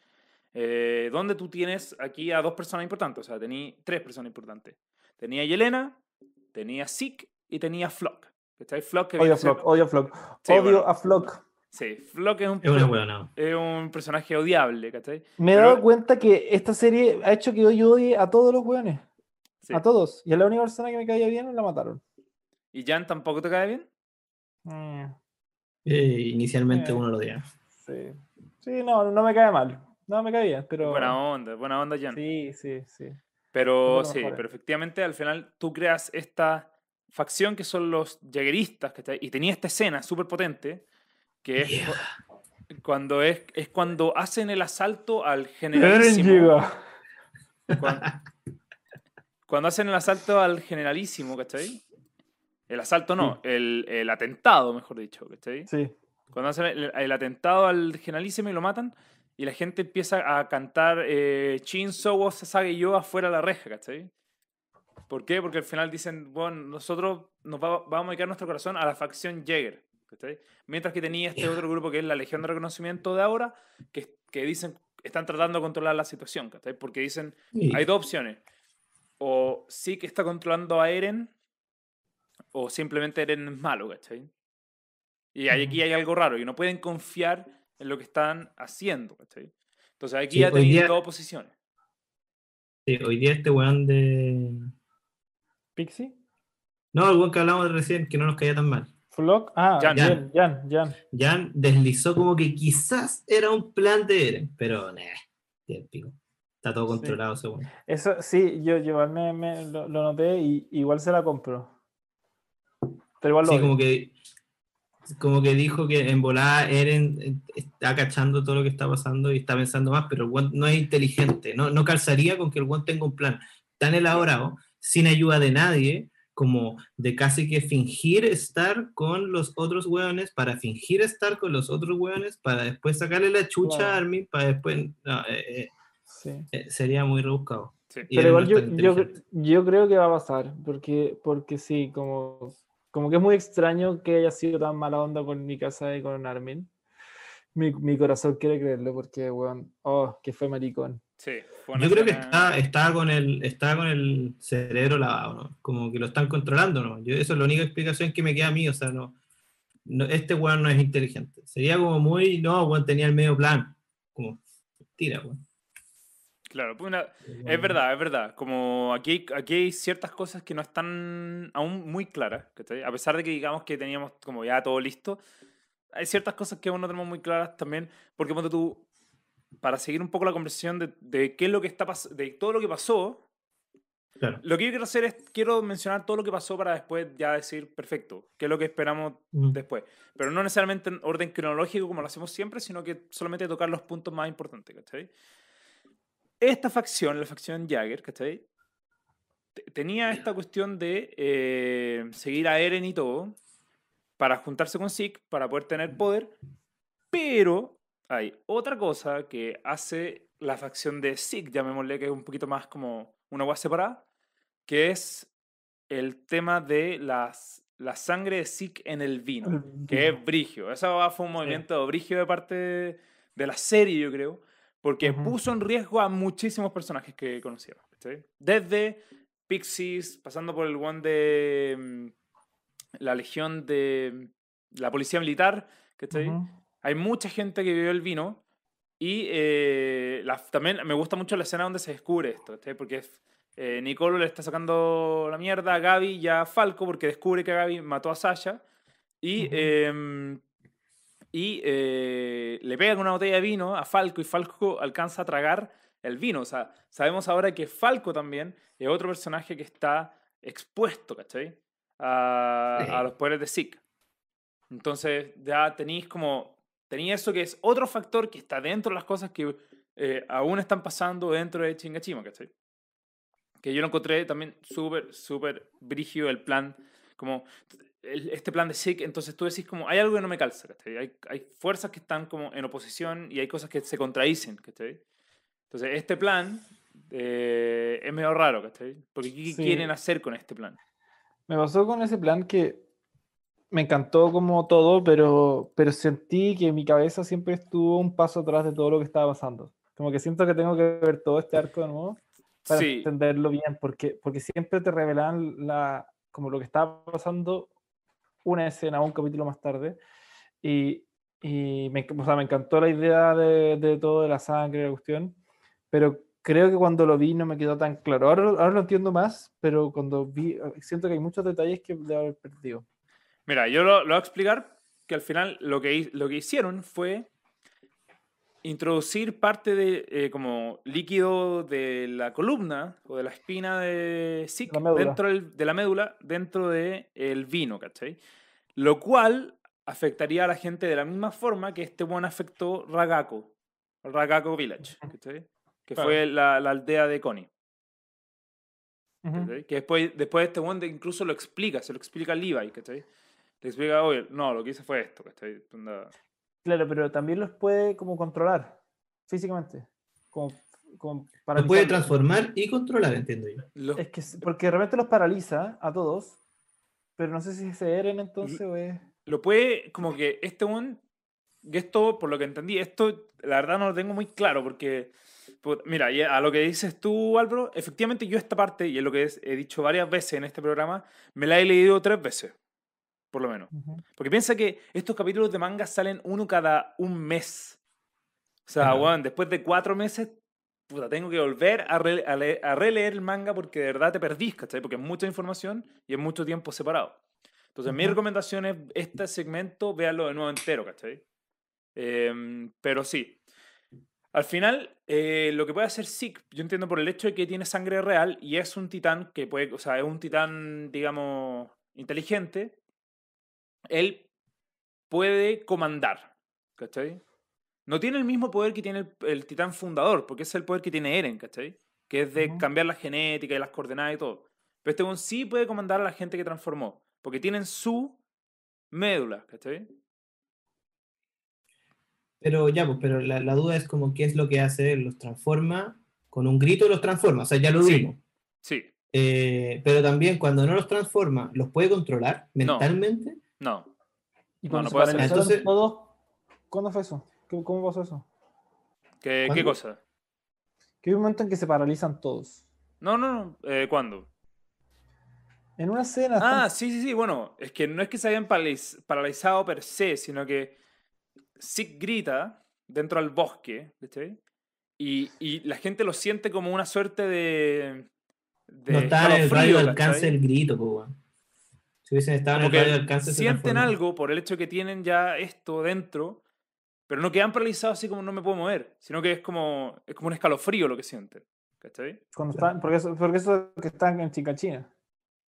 Eh, donde tú tienes aquí a dos personas importantes, o sea, tenía tres personas importantes. Tenía Yelena, tenía Zeke y tenía Floch. ¿Cachai? Floch que odio, Floch, ser... odio Floch, sí, odio bueno. a Floch. Sí, Floch es un, es una buena, no. es un personaje odiable, ¿cachai? Me he Pero... dado cuenta que esta serie ha hecho que yo odie a todos los hueones. Sí. A todos. Y a la única persona que me caía bien la mataron. ¿Y Jan tampoco te cae bien? Mm. Eh, inicialmente eh. uno lo odia. Sí. Sí, no, no me cae mal. No me cae bien, pero... Buena onda, buena onda, Jan. Sí, sí, sí. Pero sí, pero efectivamente al final tú creas esta facción que son los yeageristas, ¿cachai? Y tenía esta escena súper potente, que es, yeah. cuando es, es cuando hacen el asalto al generalísimo. Cuando, cuando hacen el asalto al generalísimo, ¿cachai? El asalto no, el, el atentado, mejor dicho, ¿cachai? Sí. Cuando hacen el, el atentado al generalísimo y lo matan... Y la gente empieza a cantar eh, Chin Sowo Sasage yo afuera de la reja, ¿cachai? ¿Por qué? Porque al final dicen, bueno, nosotros nos va, vamos a dedicar nuestro corazón a la facción Yeager, ¿cachai? Mientras que tenía este otro grupo que es la Legión de Reconocimiento de ahora, que, que dicen, están tratando de controlar la situación, ¿cachai? Porque dicen, sí. hay dos opciones. O sí que está controlando a Eren, o simplemente Eren es malo, ¿cachai? Y hay, aquí hay algo raro, y no pueden confiar... en lo que están haciendo, ¿cachai? Entonces aquí sí, ya tenéis dos posiciones. Sí, hoy día este weón de... ¿Pixie? No, el weón que hablamos recién, que no nos caía tan mal. ¿Floch? Ah, Jan. Jan, Jan, Jan. Jan deslizó como que quizás era un plan de Eren, pero nah, el pico. Está todo controlado, sí. según. Eso, sí, yo, yo me, me, lo, lo noté y igual se la compro. Pero igual lo... Sí, como que... Como que dijo que en volada Eren está cachando todo lo que está pasando y está pensando más, pero el One no es inteligente. No, no calzaría con que el One tenga un plan tan elaborado, sin ayuda de nadie, como de casi que fingir estar con los otros hueones, para fingir estar con los otros hueones, para después sacarle la chucha wow. a Armin, para después... No, eh, eh, sí. eh, sería muy rebuscado. Sí. Pero igual yo, yo, yo creo que va a pasar, porque, porque sí, como... Como que es muy extraño que haya sido tan mala onda con Mikasa y con Armin. Mi, mi corazón quiere creerlo porque, weón, oh, que fue maricón. Sí, fue Yo creo que está, está, con el, está con el cerebro lavado, ¿no? Como que lo están controlando, ¿no? Yo, eso es la única explicación que me queda a mí, o sea, no, no este weón no es inteligente. Sería como muy, no, weón, tenía el medio plan. Como, tira, weón. Claro, pues una, es verdad, es verdad. Como aquí, aquí hay ciertas cosas que no están aún muy claras, ¿cachai? A pesar de que digamos que teníamos como ya todo listo, hay ciertas cosas que aún no tenemos muy claras también, porque cuando tú, para seguir un poco la conversación de, de qué es lo que está pasando, de todo lo que pasó, claro. Lo que yo quiero hacer es, quiero mencionar todo lo que pasó para después ya decir, perfecto, qué es lo que esperamos mm. después. Pero no necesariamente en orden cronológico como lo hacemos siempre, sino que solamente tocar los puntos más importantes, ¿cachai? Esta facción, la facción Yeager, ¿cachai? Tenía esta cuestión de eh, seguir a Eren y todo para juntarse con Zeke, para poder tener poder, pero hay otra cosa que hace la facción de Zeke, llamémosle, que es un poquito más como una hueá separada, que es el tema de las, la sangre de Zeke en el vino, que es brigio. Eso fue un movimiento brigio de parte de la serie, yo creo. Porque uh-huh. puso en riesgo a muchísimos personajes que conocieron, ¿sí? Desde Pixies, pasando por el one de la legión de la policía militar, ¿sí? uh-huh. Hay mucha gente que bebió el vino Y eh, la, también me gusta mucho la escena donde se descubre esto, ¿sí? Porque es, eh, Nicolo le está sacando la mierda a Gabi y a Falco porque descubre que Gabi mató a Sasha y, uh-huh. eh, y eh, le pega con una botella de vino a Falco y Falco alcanza a tragar el vino. O sea, sabemos ahora que Falco también es otro personaje que está expuesto, ¿cachai? A, sí. a los poderes de Zeke. Entonces ya tenéis como... Tenía eso que es otro factor que está dentro de las cosas que eh, aún están pasando dentro de Shingeki, ¿cachai? Que yo lo encontré también súper, súper brígido el plan, como el, este plan de Zeke. Entonces tú decís como, hay algo que no me calza, ¿cachai? Hay, hay fuerzas que están como en oposición y hay cosas que se contradicen, ¿cachai? Entonces este plan eh, es medio raro, ¿cachai? Porque ¿qué sí. quieren hacer con este plan? Me pasó con ese plan que... Me encantó como todo, pero, pero sentí que mi cabeza siempre estuvo un paso atrás de todo lo que estaba pasando. Como que siento que tengo que ver todo este arco de nuevo para sí. entenderlo bien, porque, porque siempre te revelan la, como lo que estaba pasando una escena o un capítulo más tarde. Y, y me, o sea, me encantó la idea de, de todo, de la sangre, la cuestión, pero creo que cuando lo vi no me quedó tan claro. Ahora, ahora lo entiendo más, pero cuando vi siento que hay muchos detalles que debo haber perdido. Mira, yo lo, lo voy a explicar que al final lo que, lo que hicieron fue introducir parte de eh, como líquido de la columna o de la espina de Zeke dentro del, de la médula dentro del de vino, ¿cachai? Lo cual afectaría a la gente de la misma forma que este buen afectó Ragako, Ragako Village, ¿cachai? Que claro. fue la, la aldea de Connie. Uh-huh. Que después, después este buen incluso lo explica, se lo explica a Levi, ¿cachai? Te explica, oye, no, lo que hice fue esto, ¿cachai? Onda... Claro, pero también los puede como controlar, físicamente. Como, como los puede transformar y controlar, entiendo yo. Los... Es que, porque realmente los paraliza a todos, pero no sé si es Eren entonces y, o es... Lo puede, como que este buen, que esto, por lo que entendí, esto la verdad no lo tengo muy claro, porque, por, mira, a lo que dices tú, Álvaro, efectivamente yo esta parte, y es lo que he dicho varias veces en este programa, me la he leído tres veces. Por lo menos. Uh-huh. Porque piensa que estos capítulos de manga salen uno cada un mes. O sea, uh-huh. bueno, después de cuatro meses, puta, tengo que volver a, re- a, le- a releer el manga porque de verdad te perdís, ¿cachai? Porque es mucha información y es mucho tiempo separado. Entonces, uh-huh. mi recomendación es este segmento, véanlo de nuevo entero, ¿cachai? Eh, pero sí. Al final, eh, lo que puede hacer Zeke, yo entiendo por el hecho de que tiene sangre real y es un titán que puede, o sea, es un titán, digamos, inteligente. Él puede comandar, ¿cachai? No tiene el mismo poder que tiene el, el titán fundador, porque es el poder que tiene Eren, ¿cachai? Que es de uh-huh. cambiar la genética y las coordenadas y todo. Pero este buen sí puede comandar a la gente que transformó, porque tienen su médula, ¿cachai? Pero ya, pues, pero la, la duda es como qué es lo que hace, los transforma, con un grito los transforma, o sea, ya lo vimos. Sí. sí. Eh, pero también cuando no los transforma, ¿los puede controlar mentalmente? No. No. ¿Y cuando no, no puede hacer eso? Entonces, ¿cuándo fue eso? ¿Cómo pasó eso? ¿Qué, ¿qué cosa? Que hay un momento en que se paralizan todos. No, no, no. Eh, ¿Cuándo? En una escena. Ah, están... sí, sí, sí. Bueno, es que no es que se hayan paraliz- paralizado per se, sino que Zeke grita dentro del bosque, ¿cachai? Y, y la gente lo siente como una suerte de... de no está en el radio de alcance el grito, pues. Si hubiesen estado en el radio de alcance, sienten algo por el hecho que tienen ya esto dentro, pero no quedan paralizados así como no me puedo mover, sino que es como, es como un escalofrío lo que sienten, ¿cachai? Cuando están, porque eso, porque eso que están en Shiganshina.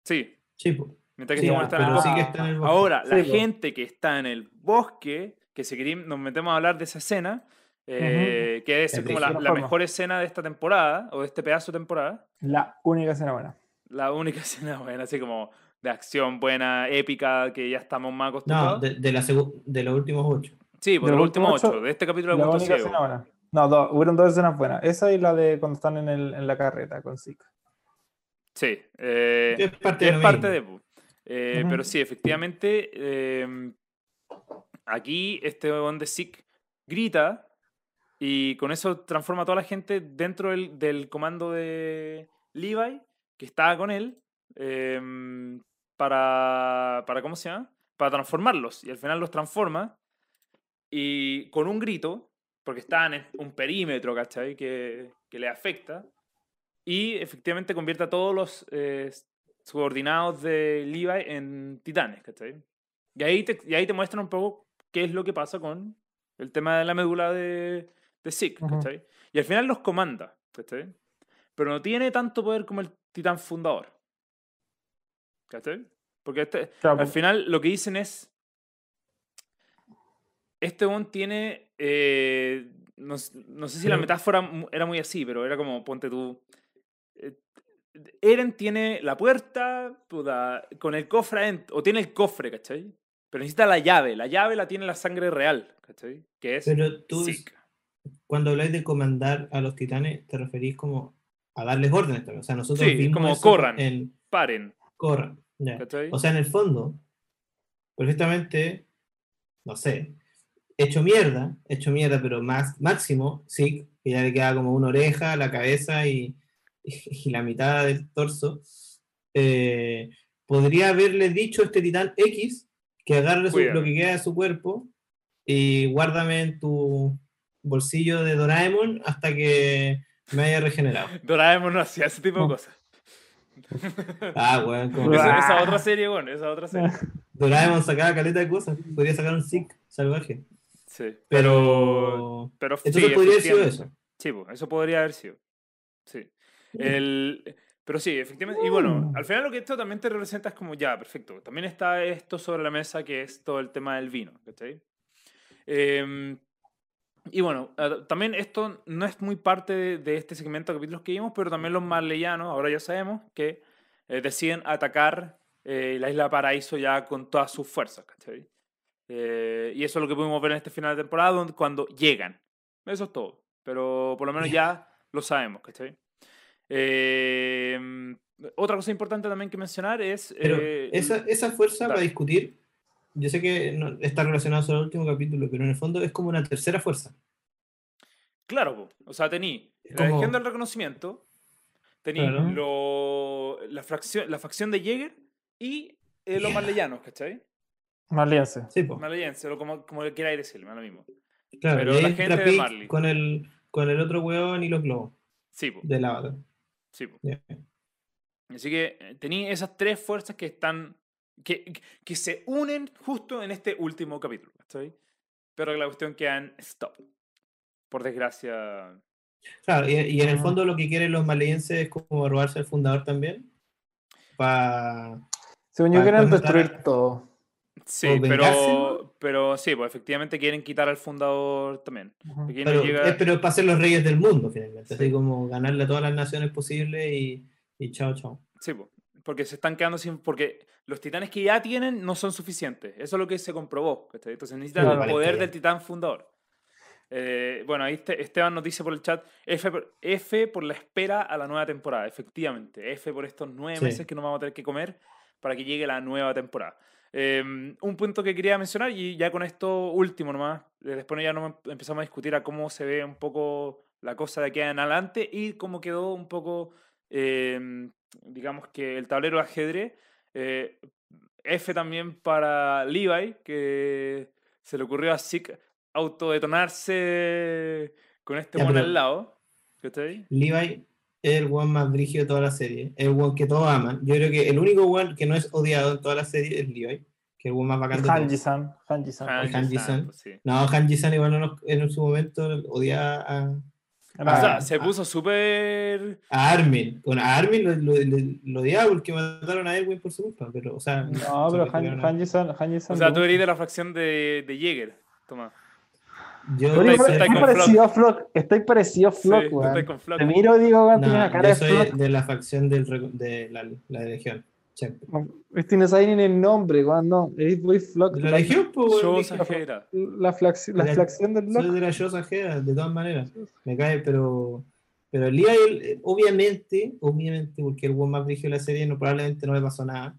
Sí. Chipo. Mientras que sí, están en el bosque. Sí que está en el bosque. Ahora, sí, la po. gente que está en el bosque, que si nos metemos a hablar de esa escena, eh, uh-huh. que es el como la, la mejor escena de esta temporada, o de este pedazo de temporada. La única escena buena. La única escena buena, así como... de acción buena, épica, que ya estamos más acostumbrados. No, de, de, la segu- de los últimos ocho. Sí, por de los últimos ocho, ocho, de este capítulo de Punto Ciego. No, do, hubieron dos escenas buenas. Esa y la de cuando están en, el, en la carreta con Zeke. Sí. Eh, es parte de... Es parte de eh, uh-huh. Pero sí, efectivamente, eh, aquí este donde Zeke grita y con eso transforma a toda la gente dentro del, del comando de Levi, que estaba con él, eh, para, para ¿cómo se llama? Para transformarlos, y al final los transforma y con un grito, porque están en un perímetro, ¿cachai? Que, que le afecta. Y efectivamente convierte a todos los eh, subordinados de Levi en titanes, ¿cachai? Y ahí, te, y ahí te muestran un poco qué es lo que pasa con el tema de la médula de, de Zeke, ¿cachai? Uh-huh. Y al final los comanda, ¿cachai? Pero no tiene tanto poder como el titán fundador, ¿cachai? Porque este, al final lo que dicen es... Este bon tiene... Eh, no, no sé si la metáfora era muy así, pero era como, ponte tú... Eh, Eren tiene la puerta puta, con el cofre... En, o tiene el cofre, ¿cachai? Pero necesita la llave. La llave la tiene la sangre real, ¿cachai? Que es... Pero tú, Zeke. Cuando habláis de comandar a los titanes, te referís como a darles órdenes también. O sea, nosotros sí, vimos como corran, en, paren. Corran, ya. ¿Cachai? O sea, en el fondo, perfectamente, no sé... Hecho mierda, hecho mierda, pero más máximo, sí, que ya le queda como una oreja, la cabeza y, y la mitad del torso. Eh, podría haberle dicho a este titán X que agarre su, lo que queda de su cuerpo y guárdame en tu bolsillo de Doraemon hasta que me haya regenerado. Doraemon no hacía ese tipo de cosas. Ah, bueno, como... esa, esa otra serie, bueno, esa otra serie. Doraemon sacaba caleta de cosas, podría sacar un Zeke salvaje. Sí. Pero. Pero entonces sí, podría haber sido eso. Sí, eso podría haber sido. Sí. El, pero sí, efectivamente. Y bueno, al final lo que esto también te representa es como ya, perfecto. También está esto sobre la mesa que es todo el tema del vino. ¿Cachai? Eh, y bueno, también esto no es muy parte de, de este segmento de capítulos que vimos, pero también los marleyanos, ahora ya sabemos, que eh, deciden atacar eh, la Isla Paraíso ya con todas sus fuerzas. ¿Cachai? Eh, y eso es lo que pudimos ver en este final de temporada donde, cuando llegan. Eso es todo. Pero por lo menos ya lo sabemos, ¿cachai? Eh, otra cosa importante también que mencionar es... Eh, esa, esa fuerza para discutir, yo sé que no, está relacionado solo al último capítulo, pero en el fondo es como una tercera fuerza. Claro, po. O sea, tení la Legión del Reconocimiento, tení claro. lo, la, fracción, la facción de Yeager y eh, los yeah. marleyanos, ¿cachai? Marleyense. Sí, Marleyense, o como, como queráis decirle, me da lo mismo. Claro, pero la gente de Marley. Con el, con el otro hueón y los globos. Sí, po. De la bata. Sí, po. Yeah. Así que tenéis esas tres fuerzas que están. Que, que, que se unen justo en este último capítulo. ¿Estoy? Pero la cuestión queda en stop. Por desgracia. Claro, y, y en el fondo lo que quieren los marleyenses es como robarse al fundador también. Para. Según yo, quieren destruir a... todo. Sí, pero, pero sí, pues efectivamente quieren quitar al fundador también. Uh-huh. Pero, llega... es, pero es para ser los reyes del mundo, finalmente. Sí. Así como ganarle a todas las naciones posibles y, y chao, chao. Sí, pues, porque se están quedando sin... Porque los titanes que ya tienen no son suficientes. Eso es lo que se comprobó. Entonces necesitan no, el vale, poder del titán fundador. Eh, bueno, ahí este, Esteban nos dice por el chat, F por, F por la espera a la nueva temporada. Efectivamente, F por estos nueve sí. meses que nos vamos a tener que comer para que llegue la nueva temporada. Eh, un punto que quería mencionar y ya con esto último nomás, después ya no empezamos a discutir a cómo se ve un poco la cosa de aquí en adelante y cómo quedó un poco eh, digamos que el tablero de ajedrez. eh, F también para Levi, que se le ocurrió a Zeke autodetonarse con este one al lado. ¿Cachai? Levi es el one más brígido de toda la serie, el one que todos aman. Yo creo que el único one que no es odiado en toda la serie es Levi, que es el one más bacán de Hanji-san. Hanji-san. Hanji-san. Pues sí. No, Hanji-san igual no, no, en su momento odiaba a... a o sea, a, se puso súper... A Armin. Bueno, a Armin lo, lo, lo, lo odiaba porque mataron a Erwin por su culpa, pero, o sea... No, pero Han, Hanji-san, Hanji-san... O sea, tú eres de la fracción de, de Yeager. Toma. Yo no estoy, estoy parecido a Floch, estoy parecido a Floch, sí, estoy con Floch. Te miro y digo, no, tiene una cara de Floch. Yo soy de la facción del, de la, la legión. Este no sabe ni el nombre, weón, no. Es muy Floch. La, la legión, pues, yo Sasagera. La, la, la, la facción del Floch. Soy de la yo Sasagera, de todas maneras. Me cae, pero... Pero el día, él, obviamente, obviamente, porque el weón más brígido de la serie no, probablemente no le pasó nada.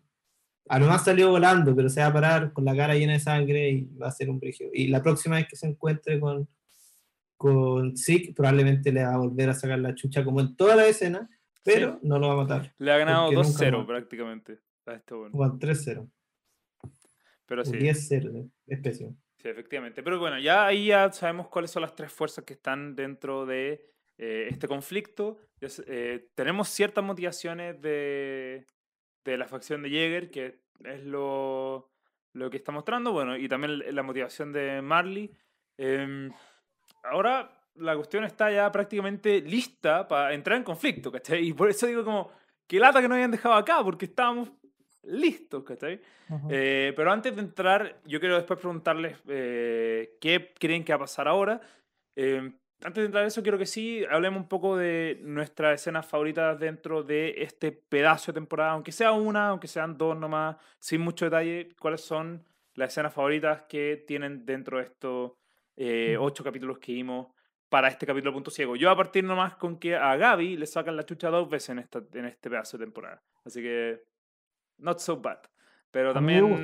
A lo más salió volando, pero se va a parar con la cara llena de sangre y va a ser un brígido. Y la próxima vez que se encuentre con, con Zeke, probablemente le va a volver a sacar la chucha como en toda la escena, pero sí. no lo va a matar. Le ha ganado dos cero prácticamente. A esto, bueno. tres cero. Pero sí. diez cero, especie. Sí, efectivamente. Pero bueno, ya ahí ya sabemos cuáles son las tres fuerzas que están dentro de eh, este conflicto. Es, eh, tenemos ciertas motivaciones de, de la facción de Yeager, que es lo, lo que está mostrando, bueno, y también la motivación de Marley. Eh, ahora... la cuestión está ya prácticamente lista para entrar en conflicto, ¿cachai? Y por eso digo como, qué lata que nos hayan dejado acá, porque estábamos listos, ¿cachai? Uh-huh. eh, pero antes de entrar, yo quiero después preguntarles eh, qué creen que va a pasar ahora. Eh, antes de entrar en eso, quiero que sí hablemos un poco de nuestras escenas favoritas dentro de este pedazo de temporada, aunque sea una, aunque sean dos nomás, sin mucho detalle, cuáles son las escenas favoritas que tienen dentro de estos eh, ocho capítulos que vimos para este capítulo Punto Ciego. Yo voy a partir nomás con que a Gabi le sacan la chucha dos veces en, esta, en este pedazo de temporada. Así que, not so bad. Pero también...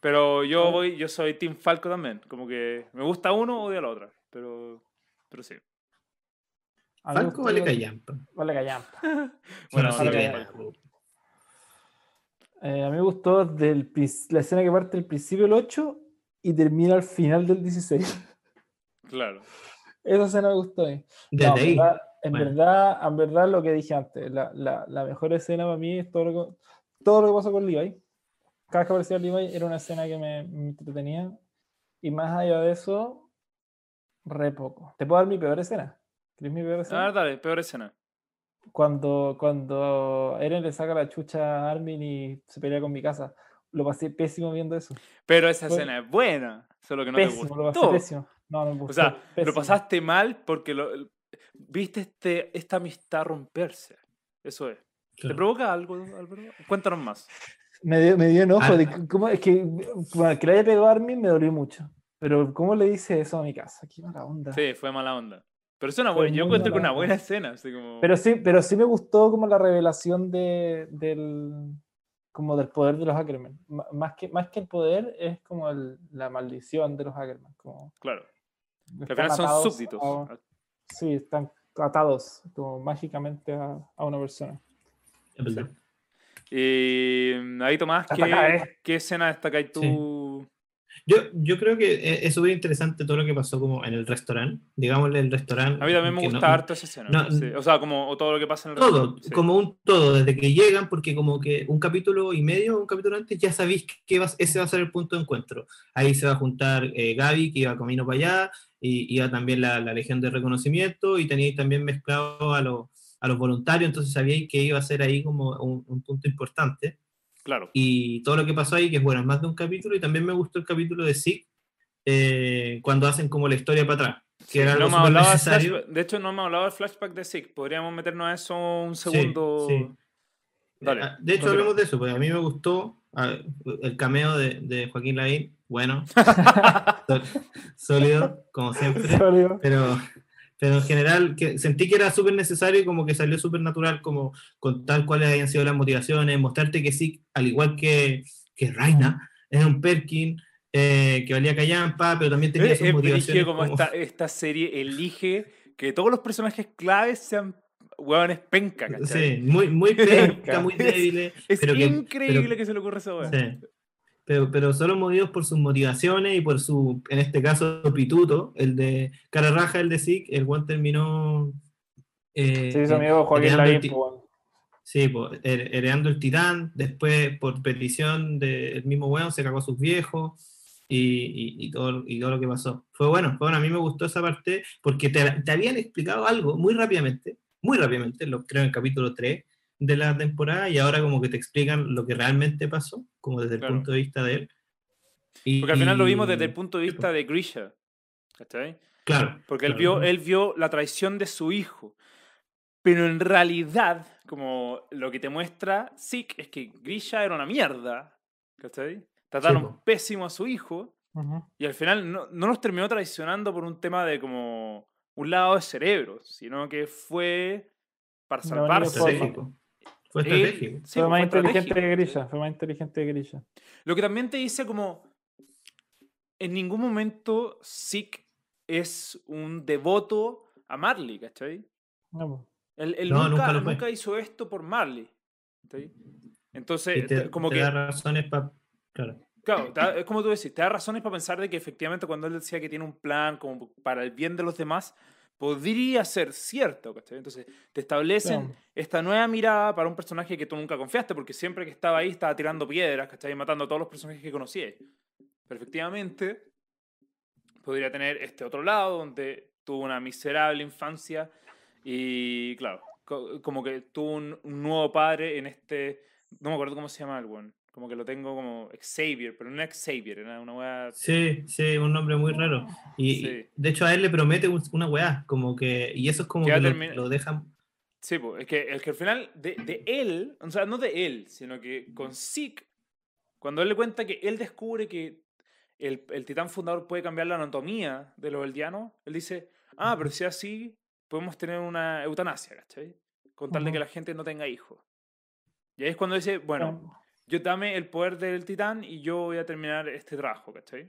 pero yo voy, yo soy Team Falco también. Como que me gusta uno, odio a la otra. Pero, pero sí. Falco vale callampa. Vale callampa. Bueno, sí, vale Falco. Eh, a mí me gustó del, la escena que parte del principio del ocho y termina al final del dieciséis. Claro. Esa escena me gustó. No, en verdad, en, bueno. verdad, en verdad, lo que dije antes, la, la, la mejor escena para mí es todo lo, que, todo lo que pasó con Levi. Cada vez que aparecía Levi era una escena que me, me entretenía. Y más allá de eso, re poco. ¿Te puedo dar mi peor escena? ¿Quieres mi peor escena? Ah, dale, peor escena. Cuando, cuando Eren le saca la chucha a Armin y se pelea con Mikasa. Lo pasé pésimo viendo eso. Pero esa bueno, escena es buena, solo que no pésimo, te gustó. Lo pasé pésimo. No, no me gustó, o sea, pésimo. Lo pasaste mal porque lo, viste este, esta amistad romperse. Eso es. Claro. ¿Te provoca algo, Álvaro? Cuéntanos más. Me dio, me dio enojo. Ah, de, ¿cómo, es que, bueno, que le haya pegado a Armin me dolió mucho. Pero ¿cómo le dice eso a Mikasa? Qué mala onda. Sí, fue mala onda. Pero es una buena, yo encuentro que una buena escena. Así como... Pero, sí, pero sí me gustó como la revelación de, del... como del poder de los Ackerman. M- más, que, más que el poder, es como el, la maldición de los Ackerman. Como claro. Al final son súbditos. A, sí, están atados como mágicamente a, a una persona. Sí. Sí. Y ahí, Tomás, ¿qué, acá, ¿eh? ¿qué escena destacáis tú? Sí. Yo, yo creo que es súper interesante todo lo que pasó como en el restaurante. Digámosle el restaurante. A mí también me gusta no, harto esa escena. No, sí. O sea, como o todo lo que pasa en el restaurante. Todo, sí. Como un todo, desde que llegan, porque como que un capítulo y medio, un capítulo antes, ya sabéis que va, ese va a ser el punto de encuentro. Ahí se va a juntar eh, Gabi, que iba camino para allá, y iba también la, la Legión de Reconocimiento, y teníais también mezclado a, lo, a los voluntarios, entonces sabíais que iba a ser ahí como un, un punto importante. Claro. Y todo lo que pasó ahí, que es bueno, más de un capítulo, y también me gustó el capítulo de Zeke, eh, cuando hacen como la historia para atrás. Que sí, era no me flashback, de hecho, no me hablaba del flashback de Zeke, podríamos meternos a eso un segundo. Sí, sí. Dale, eh, de hecho, hablemos de eso, porque a mí me gustó ver, el cameo de, de Joaquín Lavín, bueno, sólido, como siempre, sólido. Pero... pero en general que sentí que era súper necesario y como que salió súper natural, como contar cuáles hayan sido las motivaciones, mostrarte que sí, al igual que, que Reina, es un Perkin eh, que valía callampa, pero también tenía sus motivaciones. Como como... Esta, esta serie elige que todos los personajes claves sean huevones penca, ¿cachai? Sí, muy, muy penca, muy débiles. Es, es increíble que, pero, que se le ocurra esa hueá. Sí. Pero, pero solo movidos por sus motivaciones y por su, en este caso, pituto, el de cara raja, el de Zeke, el Juan terminó... Eh, sí, su amigo Joaquín Lavín. Ti- sí, pues, her- heredando el titán, después por petición del mismo weón se cagó a sus viejos y, y, y, todo, y todo lo que pasó. Fue bueno, fue bueno, a mí me gustó esa parte porque te, te habían explicado algo muy rápidamente, muy rápidamente, lo creo en el capítulo tres, de la temporada, y ahora como que te explican lo que realmente pasó, como desde claro. el punto de vista de él. Y, porque al final lo vimos desde el punto de vista de Grisha. ¿Cachai? Claro. Porque claro. Él, vio, él vio la traición de su hijo. Pero en realidad, como lo que te muestra Zeke es que Grisha era una mierda. ¿Cachai? Trataron sí, pues. pésimo a su hijo. Uh-huh. Y al final no, no nos terminó traicionando por un tema de como un lado de cerebro, sino que fue para salvarse. No, Fue estratégico. Eh, sí, fue más inteligente que Grisha. Fue más inteligente que Grisha. Lo que también te dice como... En ningún momento Zeke es un devoto a Marley, ¿cachai? No. Él, él no, nunca, nunca, nunca hizo esto por Marley. ¿Cachai? Entonces, te, como te que... da razones para... Claro. Claro, da, es como tú decís, te da razones para pensar de que efectivamente cuando él decía que tiene un plan como para el bien de los demás, podría ser cierto, ¿cachai? Entonces te establecen claro. esta nueva mirada para un personaje que tú nunca confiaste, porque siempre que estaba ahí estaba tirando piedras, ¿cachai? Matando a todos los personajes que conocías. Pero efectivamente podría tener este otro lado donde tuvo una miserable infancia y, claro, co como que tuvo un, un nuevo padre en este... No me acuerdo cómo se llama el one. Como que lo tengo como Xavier, pero no era Xavier, era una weá... Sí, sí, un nombre muy raro. Y, sí. y de hecho a él le promete una weá, como que... Y eso es como que, que lo, lo dejan... Sí, pues, es que, es que al final de, de él, o sea, no de él, sino que con Zeke, cuando él le cuenta que él descubre que el, el titán fundador puede cambiar la anatomía de los eldianos, él dice, ah, pero si así podemos tener una eutanasia, ¿cachai? Con tal de que la gente no tenga hijos. Y ahí es cuando dice, bueno... Yo dame el poder del titán y yo voy a terminar este trabajo, ¿cachai?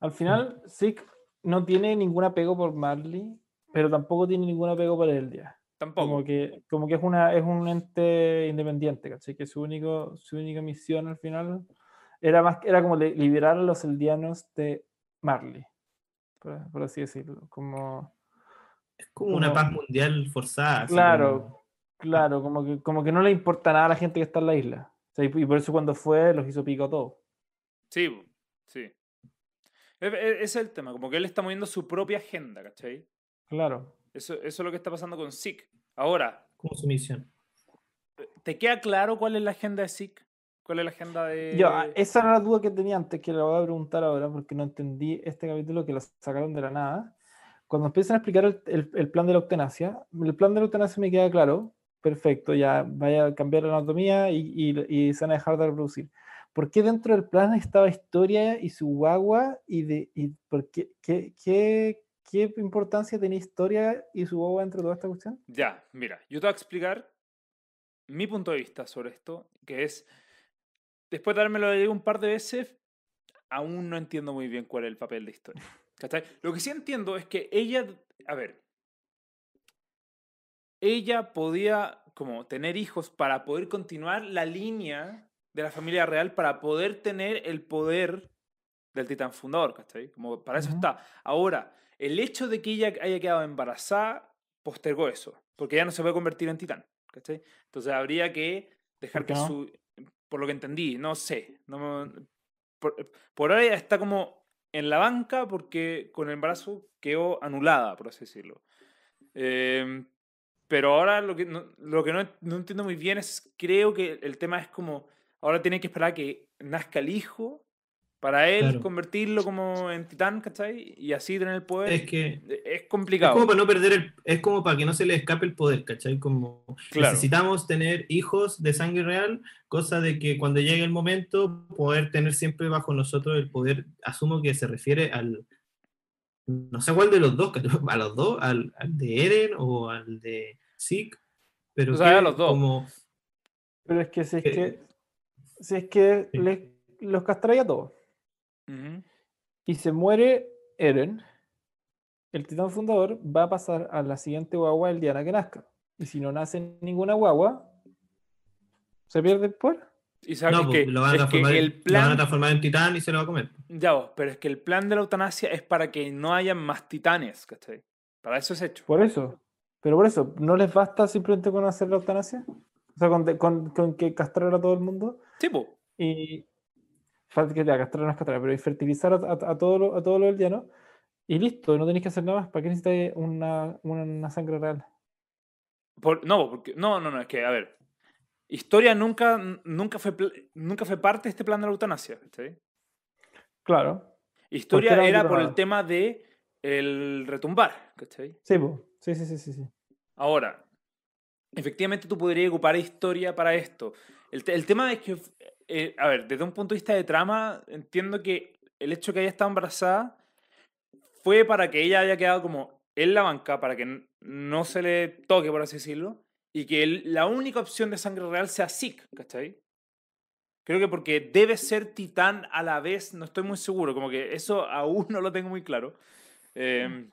Al final, Zeke no tiene ningún apego por Marley, pero tampoco tiene ningún apego por Eldia. Tampoco. Como que, como que es, una, es un ente independiente, ¿cachai? Que su, único, su única misión al final era, más, era como liberar a los eldianos de Marley, por, por así decirlo. Como, es como, como una paz mundial forzada. Claro, como... claro como, que, como que no le importa nada a la gente que está en la isla. Y por eso cuando fue, los hizo pico a todos. Sí, sí. Ese es el tema, como que él está moviendo su propia agenda, ¿cachai? Claro. Eso, eso es lo que está pasando con Zeke. Ahora. Como su misión. ¿Te queda claro cuál es la agenda de Zeke? ¿Cuál es la agenda de...? Yo, esa era la duda que tenía antes, que la voy a preguntar ahora, porque no entendí este capítulo que la sacaron de la nada. Cuando empiezan a explicar el, el, el plan de la eutanasia, el plan de la eutanasia me queda claro. Perfecto, ya vaya a cambiar la anatomía y, y, y se van a dejar de reproducir. ¿Por qué dentro del plan estaba Historia y su guagua? ¿Y, de, y por qué, qué, qué, qué importancia tenía Historia y su guagua dentro de toda esta cuestión? Ya, mira, yo te voy a explicar mi punto de vista sobre esto, que es, después de dármelo de un par de veces, aún no entiendo muy bien cuál es el papel de Historia. ¿Cachai? Lo que sí entiendo es que ella, a ver... ella podía como tener hijos para poder continuar la línea de la familia real, para poder tener el poder del titán fundador, ¿cachai? Como para eso uh-huh. está. Ahora, el hecho de que ella haya quedado embarazada postergó eso, porque ya no se puede convertir en titán, ¿cachai? Entonces habría que dejar que no? su... Por lo que entendí, no sé. No me, por, por ahora ella está como en la banca porque con el embarazo quedó anulada, por así decirlo. Eh... Pero ahora lo que, no, lo que no, no entiendo muy bien es, creo que el tema es como, ahora tiene que esperar a que nazca el hijo, para él claro. convertirlo como en titán, ¿cachai? Y así tener el poder. Es que es complicado. Es como para no perder el, es como para que no se le escape el poder, ¿cachai? Como claro. necesitamos tener hijos de sangre real, cosa de que cuando llegue el momento, poder tener siempre bajo nosotros el poder, asumo que se refiere al... No sé cuál de los dos, a los dos, al, al de Eren o al de Zeke, pero o sea, que, a los dos. Como... Pero es que si es que, que, si es que sí. les, los castraría a todos. Uh-huh. Y se muere Eren, el titán fundador va a pasar a la siguiente guagua del Diana que nazca. Y si no nace ninguna guagua, se pierde el poder. Y sabes no, que, lo van a transformar, el plan, lo van a transformar en titán y se lo va a comer. Ya vos, pero es que el plan de la eutanasia es para que no haya más titanes, ¿cachai? Para eso es hecho. Por eso, pero por eso, ¿no les basta simplemente con hacer la eutanasia? O sea, con, de, con, con que castrar a todo el mundo. Tipo. Y falta que ya, castrar no es castrar, pero y fertilizar a, a, a todo lo, a todo lo del llano y listo, no tenéis que hacer nada más. ¿Para qué necesitáis una, una, una sangre real? Por, no, porque, no, no, no, es que, a ver. Historia nunca, nunca, fue, nunca fue parte de este plan de la eutanasia, ¿sí? Claro. Historia era, era por el tema de el retumbar, ¿sí? Sí, sí, sí, sí, sí. Ahora, efectivamente tú podrías ocupar Historia para esto. El, te, el tema es que, eh, a ver, desde un punto de vista de trama, entiendo que el hecho de que haya estado embarazada fue para que ella haya quedado como en la banca, para que no se le toque, por así decirlo. Y que el, la única opción de sangre real sea Zeke, ¿cachai? Creo que porque debe ser titán a la vez, no estoy muy seguro, como que eso aún no lo tengo muy claro. Eh,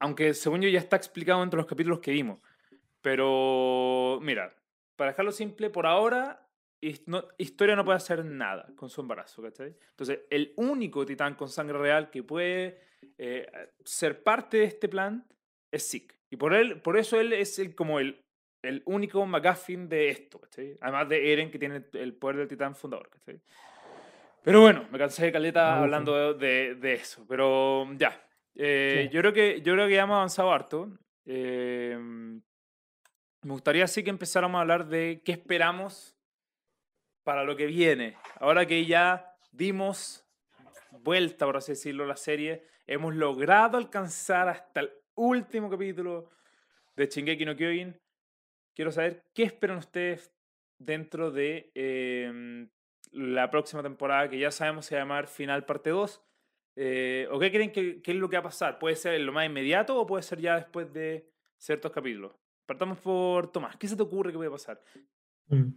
aunque según yo ya está explicado entre los capítulos que vimos. Pero, mira, para dejarlo simple, por ahora No, Historia no puede hacer nada con su embarazo, ¿cachai? Entonces, el único titán con sangre real que puede eh, ser parte de este plan es Zeke. Y por, él, por eso él es el, como el, el único McGuffin de esto, ¿cachai? Además de Eren, que tiene el poder del titán fundador, ¿cachai? Pero bueno, me cansé de caleta ah, hablando sí. de, de eso. Pero ya. Eh, sí. yo, creo que, yo creo que ya hemos avanzado harto. Eh, me gustaría sí que empezáramos a hablar de qué esperamos para lo que viene. Ahora que ya dimos vuelta, por así decirlo, la serie, hemos logrado alcanzar hasta el último capítulo de Shingeki no Kyojin. Quiero saber qué esperan ustedes dentro de eh, la próxima temporada, que ya sabemos se va a llamar Final Parte dos. Eh, ¿O qué creen que, que es lo que va a pasar? ¿Puede ser lo más inmediato o puede ser ya después de ciertos capítulos? Partamos por Tomás. ¿Qué se te ocurre que puede pasar? Mm.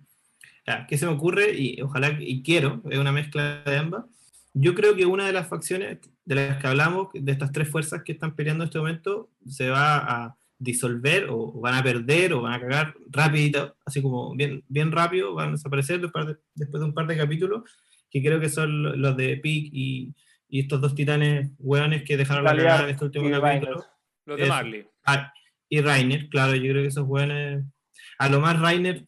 ¿Qué se me ocurre? Y ojalá, y quiero, es una mezcla de ambas. Yo creo que una de las facciones de las que hablamos, de estas tres fuerzas que están peleando en este momento, se va a disolver, o van a perder, o van a cagar rapidito, así como bien, bien rápido, van a desaparecer después de, después de un par de capítulos, que creo que son los de Pig y, y estos dos titanes hueones que dejaron la cagada en este último capítulo. Reiner. Los de Marley. Ah, y Reiner, claro, yo creo que esos hueones... A lo más Reiner...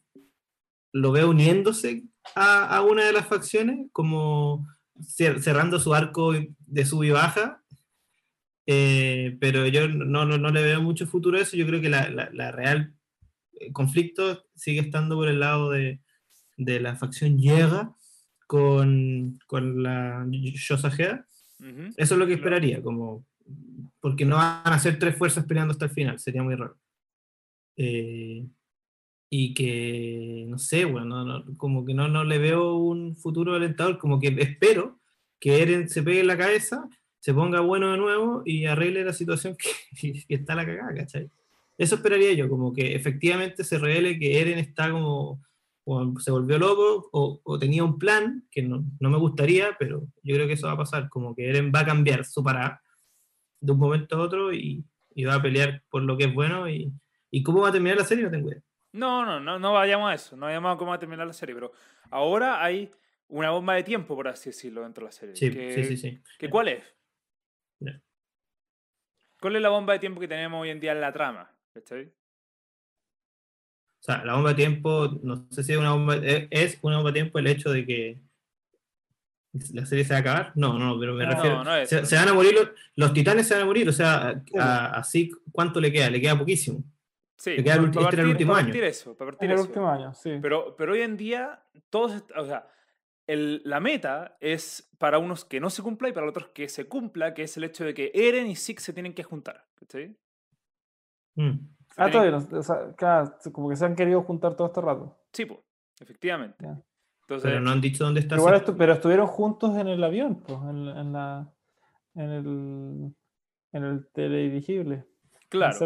lo veo uniéndose a, a una de las facciones, como cerrando su arco de sub y baja, eh, pero yo no, no, no le veo mucho futuro a eso. Yo creo que la, la, la real conflicto sigue estando por el lado de, de la facción Yeager con, con la Sasage. Uh-huh. Eso es lo que esperaría, como, porque no van a ser tres fuerzas peleando hasta el final, sería muy raro. Eh, Y que, no sé, bueno, no, no, como que no, no le veo un futuro alentador, como que espero que Eren se pegue en la cabeza, se ponga bueno de nuevo y arregle la situación que, que está la cagada, ¿cachai? Eso esperaría yo, como que efectivamente se revele que Eren está como, o se volvió loco, o, o tenía un plan, que no, no me gustaría, pero yo creo que eso va a pasar, como que Eren va a cambiar su parada de un momento a otro y, y va a pelear por lo que es bueno, y, y cómo va a terminar la serie no tengo idea. No, no, no, no vayamos a eso, no vayamos a cómo va a terminar la serie, pero ahora hay una bomba de tiempo, por así decirlo, dentro de la serie. Sí, que, sí, sí. sí. Que, ¿cuál es? No. ¿Cuál es la bomba de tiempo que tenemos hoy en día en la trama? ¿Está bien? O sea, la bomba de tiempo, no sé si es una bomba, es una bomba de tiempo el hecho de que la serie se va a acabar. No, no, pero me no, refiero, no es, se, no. se van a morir, los, los titanes se van a morir, o sea, así, ¿cuánto le queda? Le queda poquísimo. Sí, para partir, este el último para partir año. eso. Para partir el eso. Último año, sí. Pero, pero hoy en día, todos, o sea, el, la meta es para unos que no se cumpla y para otros que se cumpla, que es el hecho de que Eren y Zeke se tienen que juntar. ¿Sí? Mm. Ah, tienen... todavía no, o sea, claro, como que se han querido juntar todo este rato. Sí, pues, efectivamente. Yeah. Entonces, pero no han dicho dónde está. Pero, estu- pero estuvieron juntos en el avión, pues, en, en, la, en, el, en el teledirigible. Claro.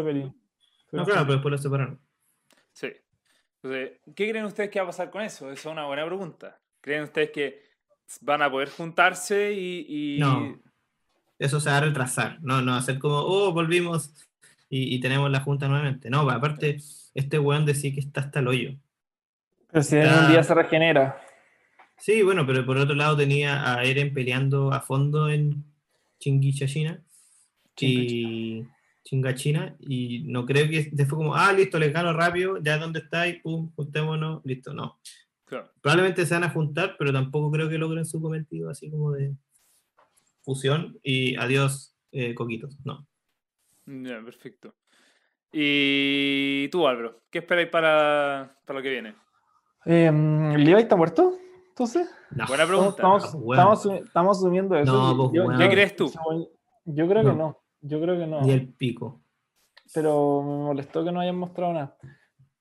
No, claro, pero después lo separaron. Sí. Entonces, ¿qué creen ustedes que va a pasar con eso? Esa es una buena pregunta. ¿Creen ustedes que van a poder juntarse y...? y... No, eso se va a retrasar. No, no, hacer como, oh, volvimos y, y tenemos la junta nuevamente. No, aparte, este weón decía que está hasta el hoyo. Pero si está... en un día se regenera. Sí, bueno, pero por otro lado tenía a Eren peleando a fondo en Shiganshina. Y... Shiganshina, y no creo que fue como, ah, listo, les gano rápido, ya dónde estáis, pum, juntémonos, listo, no. Claro. Probablemente se van a juntar, pero tampoco creo que logren su cometido así como de fusión y adiós, eh, coquitos, no. Ya, perfecto. Y tú, Álvaro, ¿qué esperáis para, para lo que viene? Eh, ¿Levi está muerto? Entonces, no. Buena pregunta. Estamos, no, bueno. estamos, estamos asumiendo eso. No, pues, yo, bueno. ¿Qué crees tú? Yo creo no. que no. Yo creo que no. Y el pico. Pero me molestó que no hayan mostrado nada.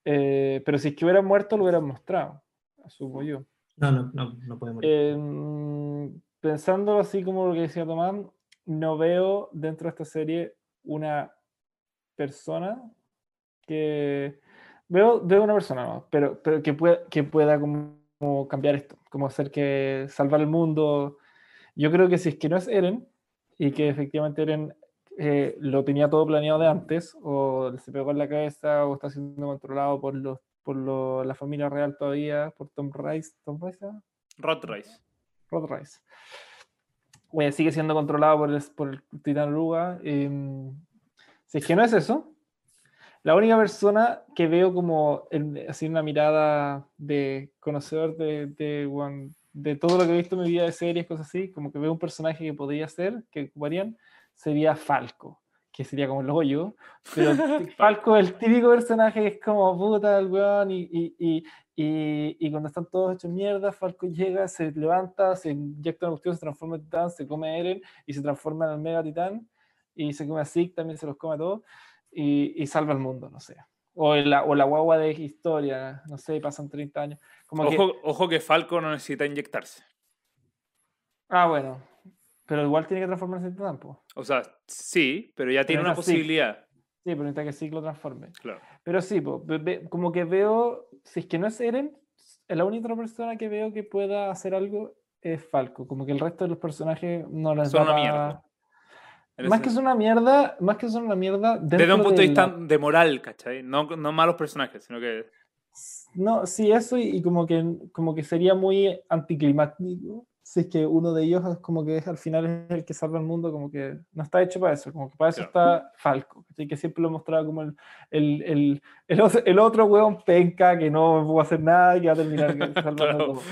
Eh, pero si es que hubiera muerto, lo hubieran mostrado. Asumo yo. No, no, no, no puede morir. Eh, pensándolo así como lo que decía Tomás, no veo dentro de esta serie una persona que... Veo, veo una persona, no, pero, pero que pueda, que pueda como cambiar esto. Como hacer que salvar el mundo. Yo creo que si es que no es Eren, y que efectivamente Eren... Eh, lo tenía todo planeado de antes, o se pegó en la cabeza, o está siendo controlado por los por lo, la familia real todavía, por Tom Rice. ¿Tom Rice? Rod Rice. Rod Rice. Bueno, sigue siendo controlado por el, por el titán Oruga. Eh, si es que no es eso, la única persona que veo como en, así una mirada de conocedor de, de, de, de todo lo que he visto en mi vida de series, cosas así, como que veo un personaje que podría ser, que ocuparían, sería Falco, que sería como el hoyo, pero Falco es el típico personaje que es como puta el weón, y, y, y, y, y cuando están todos hechos mierda, Falco llega, se levanta, se inyecta en el cuestión, se transforma en titán, se come a Eren y se transforma en el mega titán, y se come a Zeke, también se los come a todos, y, y salva al mundo, no sé. O la, o la guagua de Historia, no sé, pasan treinta años. Como ojo, que... ojo que Falco no necesita inyectarse. Ah, bueno. Pero igual tiene que transformarse en trampo. O sea, sí, pero ya tiene pero una posibilidad. Sí, sí, pero necesita que sí lo transforme. Claro. Pero sí, po, be, como que veo, si es que no es Eren, la única persona que veo que pueda hacer algo es Falco. Como que el resto de los personajes no las son da una mierda. Para... Más que son una mierda, más que son una mierda... Desde un punto de vista la... de moral, ¿cachai? No, no malos personajes, sino que... No, sí, eso y, y como, que, como que sería muy anticlimático. Si es que uno de ellos es como que es, al final es el que salva el mundo, como que no está hecho para eso, como que para eso claro. Está Falco, así que siempre lo mostraba como el, el, el, el, otro, el otro huevón penca que no pudo hacer nada y que va a terminar salvando claro. Todo.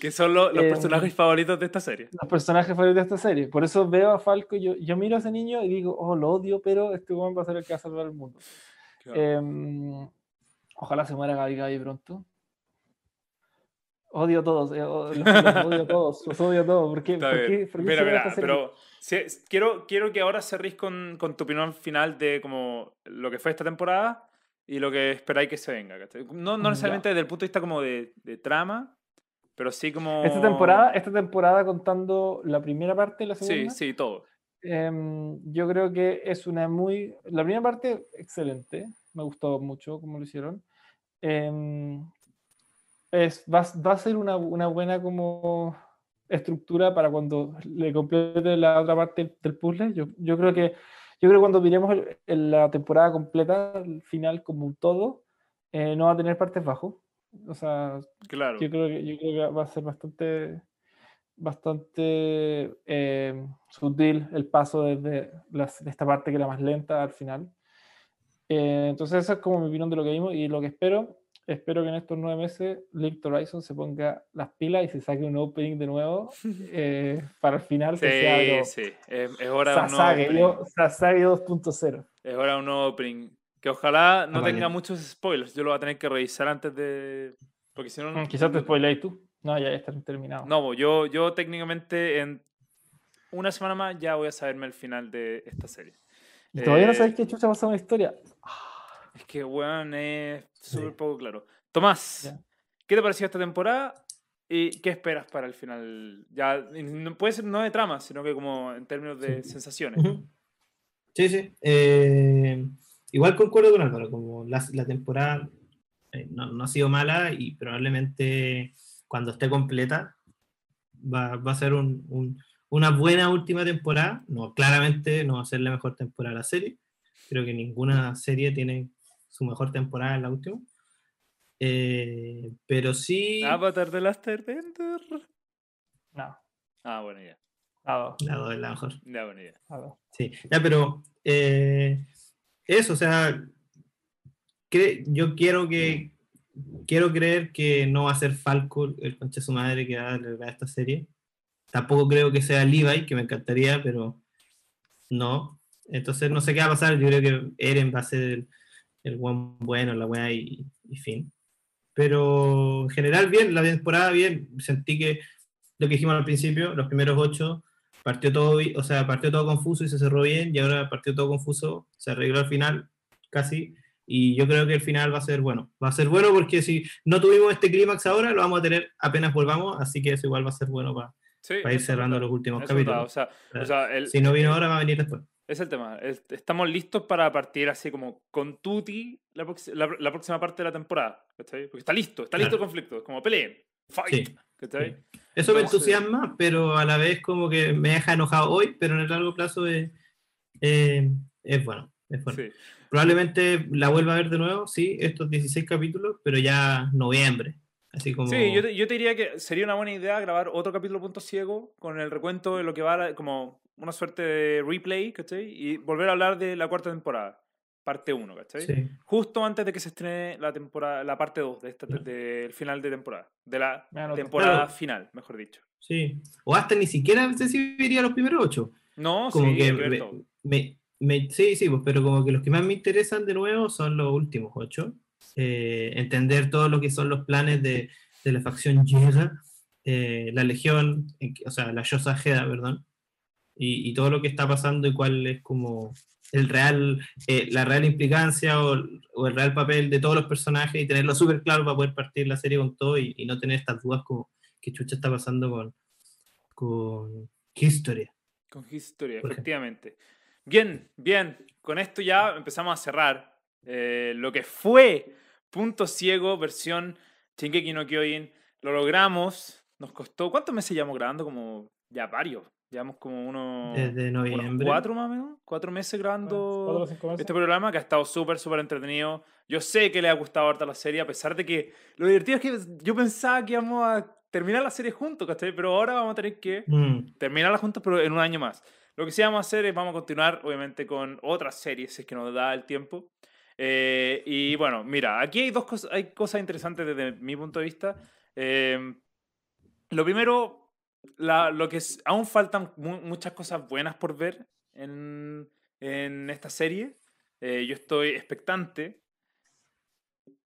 Que son lo, los eh, personajes favoritos de esta serie. Los personajes favoritos de esta serie, por eso veo a Falco, yo, yo miro a ese niño y digo, oh, lo odio, pero este huevón va a ser el que va a salvar el mundo. Claro. Eh, ojalá se muera Gabi Gabi pronto. Odio a todos, eh, los, los odio a todos, los odio a todos. ¿Por qué? Está ¿Por qué? ¿Por qué mira, mira, pero si, quiero, quiero que ahora cerréis con, con tu opinión final de como lo que fue esta temporada y lo que esperáis que se venga. No, no necesariamente ya. Desde el punto de vista como de, de trama, pero sí como... Esta temporada, esta temporada contando la primera parte y la segunda. Sí, sí, todo. Eh, yo creo que es una muy... La primera parte, excelente. Me gustó mucho cómo lo hicieron. Eh, Es, va, va a ser una, una buena como estructura para cuando le complete la otra parte del puzzle. Yo, yo creo que yo creo que cuando miremos el, el, la temporada completa, el final como un todo, eh, no va a tener partes bajo. O sea, claro. yo, creo que, yo creo que va a ser bastante, bastante eh, sutil el paso desde las, de esta parte que era más lenta al final. Eh, entonces esa es como mi opinión de lo que vimos y lo que espero. Espero que en estos nueve meses Link Horizon se ponga las pilas y se saque un opening de nuevo eh, para el final que sí, sea algo... Sí, sí, es, es hora de un nuevo Sasage dos punto cero. Es hora de un nuevo opening. Que ojalá no ah, tenga vale. muchos spoilers. Yo lo voy a tener que revisar antes de... Porque si no... Mm, quizás te spoilees tú. No, ya está terminado. No, yo, yo técnicamente en una semana más ya voy a saberme el final de esta serie. ¿Y eh... todavía no sabes qué chucha pasa con la historia? Es que, weón, es súper sí. poco claro. Tomás, yeah. ¿qué te pareció esta temporada? ¿Y qué esperas para el final? Ya, puede ser no de trama, sino que como en términos de sí. sensaciones. Uh-huh. Sí, sí. Eh, igual concuerdo con Álvaro, como la, la temporada eh, no, no ha sido mala y probablemente cuando esté completa va, va a ser un, un, una buena última temporada. No, claramente no va a ser la mejor temporada de la serie. Creo que ninguna serie tiene su mejor temporada en la última. Eh, pero sí... ¿Avatar de Last Airbender? No. Ah, buena idea. La dos es la mejor. La buena idea. Sí, ya, pero... Eh, eso, o sea... Cre- yo quiero que... Quiero creer que no va a ser Falco, el concha de su madre, que va a lograr esta serie. Tampoco creo que sea Levi, que me encantaría, pero... No. Entonces no sé qué va a pasar, yo creo que Eren va a ser el, el buen bueno, la buena y, y fin. Pero en general bien, la temporada bien, sentí que lo que dijimos al principio, los primeros ocho, partió todo, o sea, partió todo confuso y se cerró bien, y ahora partió todo confuso, se arregló al final, casi, y yo creo que el final va a ser bueno. Va a ser bueno porque si no tuvimos este clímax ahora, lo vamos a tener apenas volvamos, así que eso igual va a ser bueno para sí, pa ir cerrando verdad, los últimos capítulos. O sea, o sea, el, si no vino ahora, va a venir después. Es el tema. Estamos listos para partir así como con tutti la, prox- la, la próxima parte de la temporada. ¿Cachai? Porque está listo, está listo claro. El conflicto. Es como peleen, fight. Sí. ¿Cachai? Eso entonces, me entusiasma, pero a la vez como que me deja enojado hoy, pero en el largo plazo es, eh, es bueno. Es fuerte. Sí. Probablemente la vuelva a ver de nuevo, sí, estos dieciséis capítulos, pero ya noviembre. Así como... Sí, yo te, yo te diría que sería una buena idea grabar otro capítulo Punto Ciego con el recuento de lo que va, la, como una suerte de replay, ¿cachai? Y volver a hablar de la cuarta temporada, parte uno, ¿cachai? Sí. Justo antes de que se estrene la temporada, la parte dos de del de, de, final de temporada, de la claro, temporada claro. final, mejor dicho. Sí, o hasta ni siquiera sé si iría a los primeros ocho. No, como sí, que me, me, me, sí, sí, pero como que los que más me interesan de nuevo son los últimos ocho. Eh, entender todo lo que son los planes de, de la facción Yeager, eh, la legión, o sea, la Sasage, perdón, y, y todo lo que está pasando y cuál es como el real, eh, la real implicancia o, o el real papel de todos los personajes y tenerlo súper claro para poder partir la serie con todo y, y no tener estas dudas como qué chucha está pasando con, con Historia. Con Historia, efectivamente. Bien, bien, con esto ya empezamos a cerrar. Eh, lo que fue Punto Ciego versión Shingeki no Kyojin, lo logramos. Nos costó, ¿cuántos meses llevamos grabando? Como ya varios, llevamos como unos, desde noviembre, unos cuatro más o menos cuatro meses grabando cuatro, cinco meses. Este programa que ha estado súper, súper entretenido. Yo sé que le ha gustado harta la serie, a pesar de que lo divertido es que yo pensaba que íbamos a terminar la serie juntos, ¿cachai? Pero ahora vamos a tener que mm. terminarla juntos, pero en un año más. Lo que sí vamos a hacer es, vamos a continuar obviamente con otras series, si es que nos da el tiempo. Eh, y bueno, mira, aquí hay dos cosas, hay cosas interesantes desde mi punto de vista. Eh, lo primero, la, lo que es, aún faltan mu muchas cosas buenas por ver en, en esta serie. Eh, yo estoy expectante,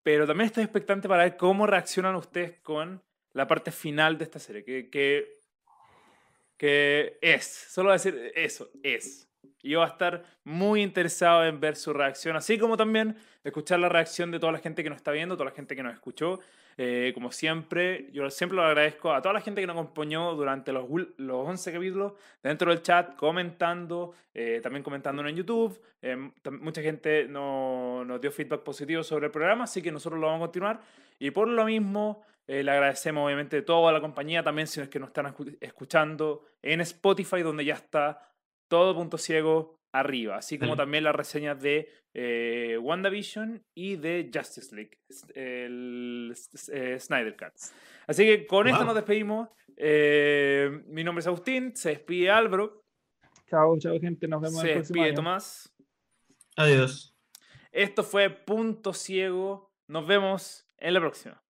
pero también estoy expectante para ver cómo reaccionan ustedes con la parte final de esta serie, que, que, que es, solo decir eso, es. Y yo voy a estar muy interesado en ver su reacción, así como también escuchar la reacción de toda la gente que nos está viendo, toda la gente que nos escuchó. Eh, como siempre, yo siempre lo agradezco a toda la gente que nos acompañó durante los, los once capítulos dentro del chat, comentando, eh, también comentándonos en YouTube. Eh, mucha gente no, nos dio feedback positivo sobre el programa, así que nosotros lo vamos a continuar. Y por lo mismo, eh, le agradecemos obviamente toda la compañía, también si es que nos están escuchando en Spotify, donde ya está todo Punto Ciego arriba, así como también las reseñas de eh, WandaVision y de Justice League, el, el, el Snyder Cut. Así que con wow. esto nos despedimos. Eh, mi nombre es Agustín, se despide Álvaro. Chao, chao gente, nos vemos. Se el despide año. Tomás. Adiós. Esto fue Punto Ciego, nos vemos en la próxima.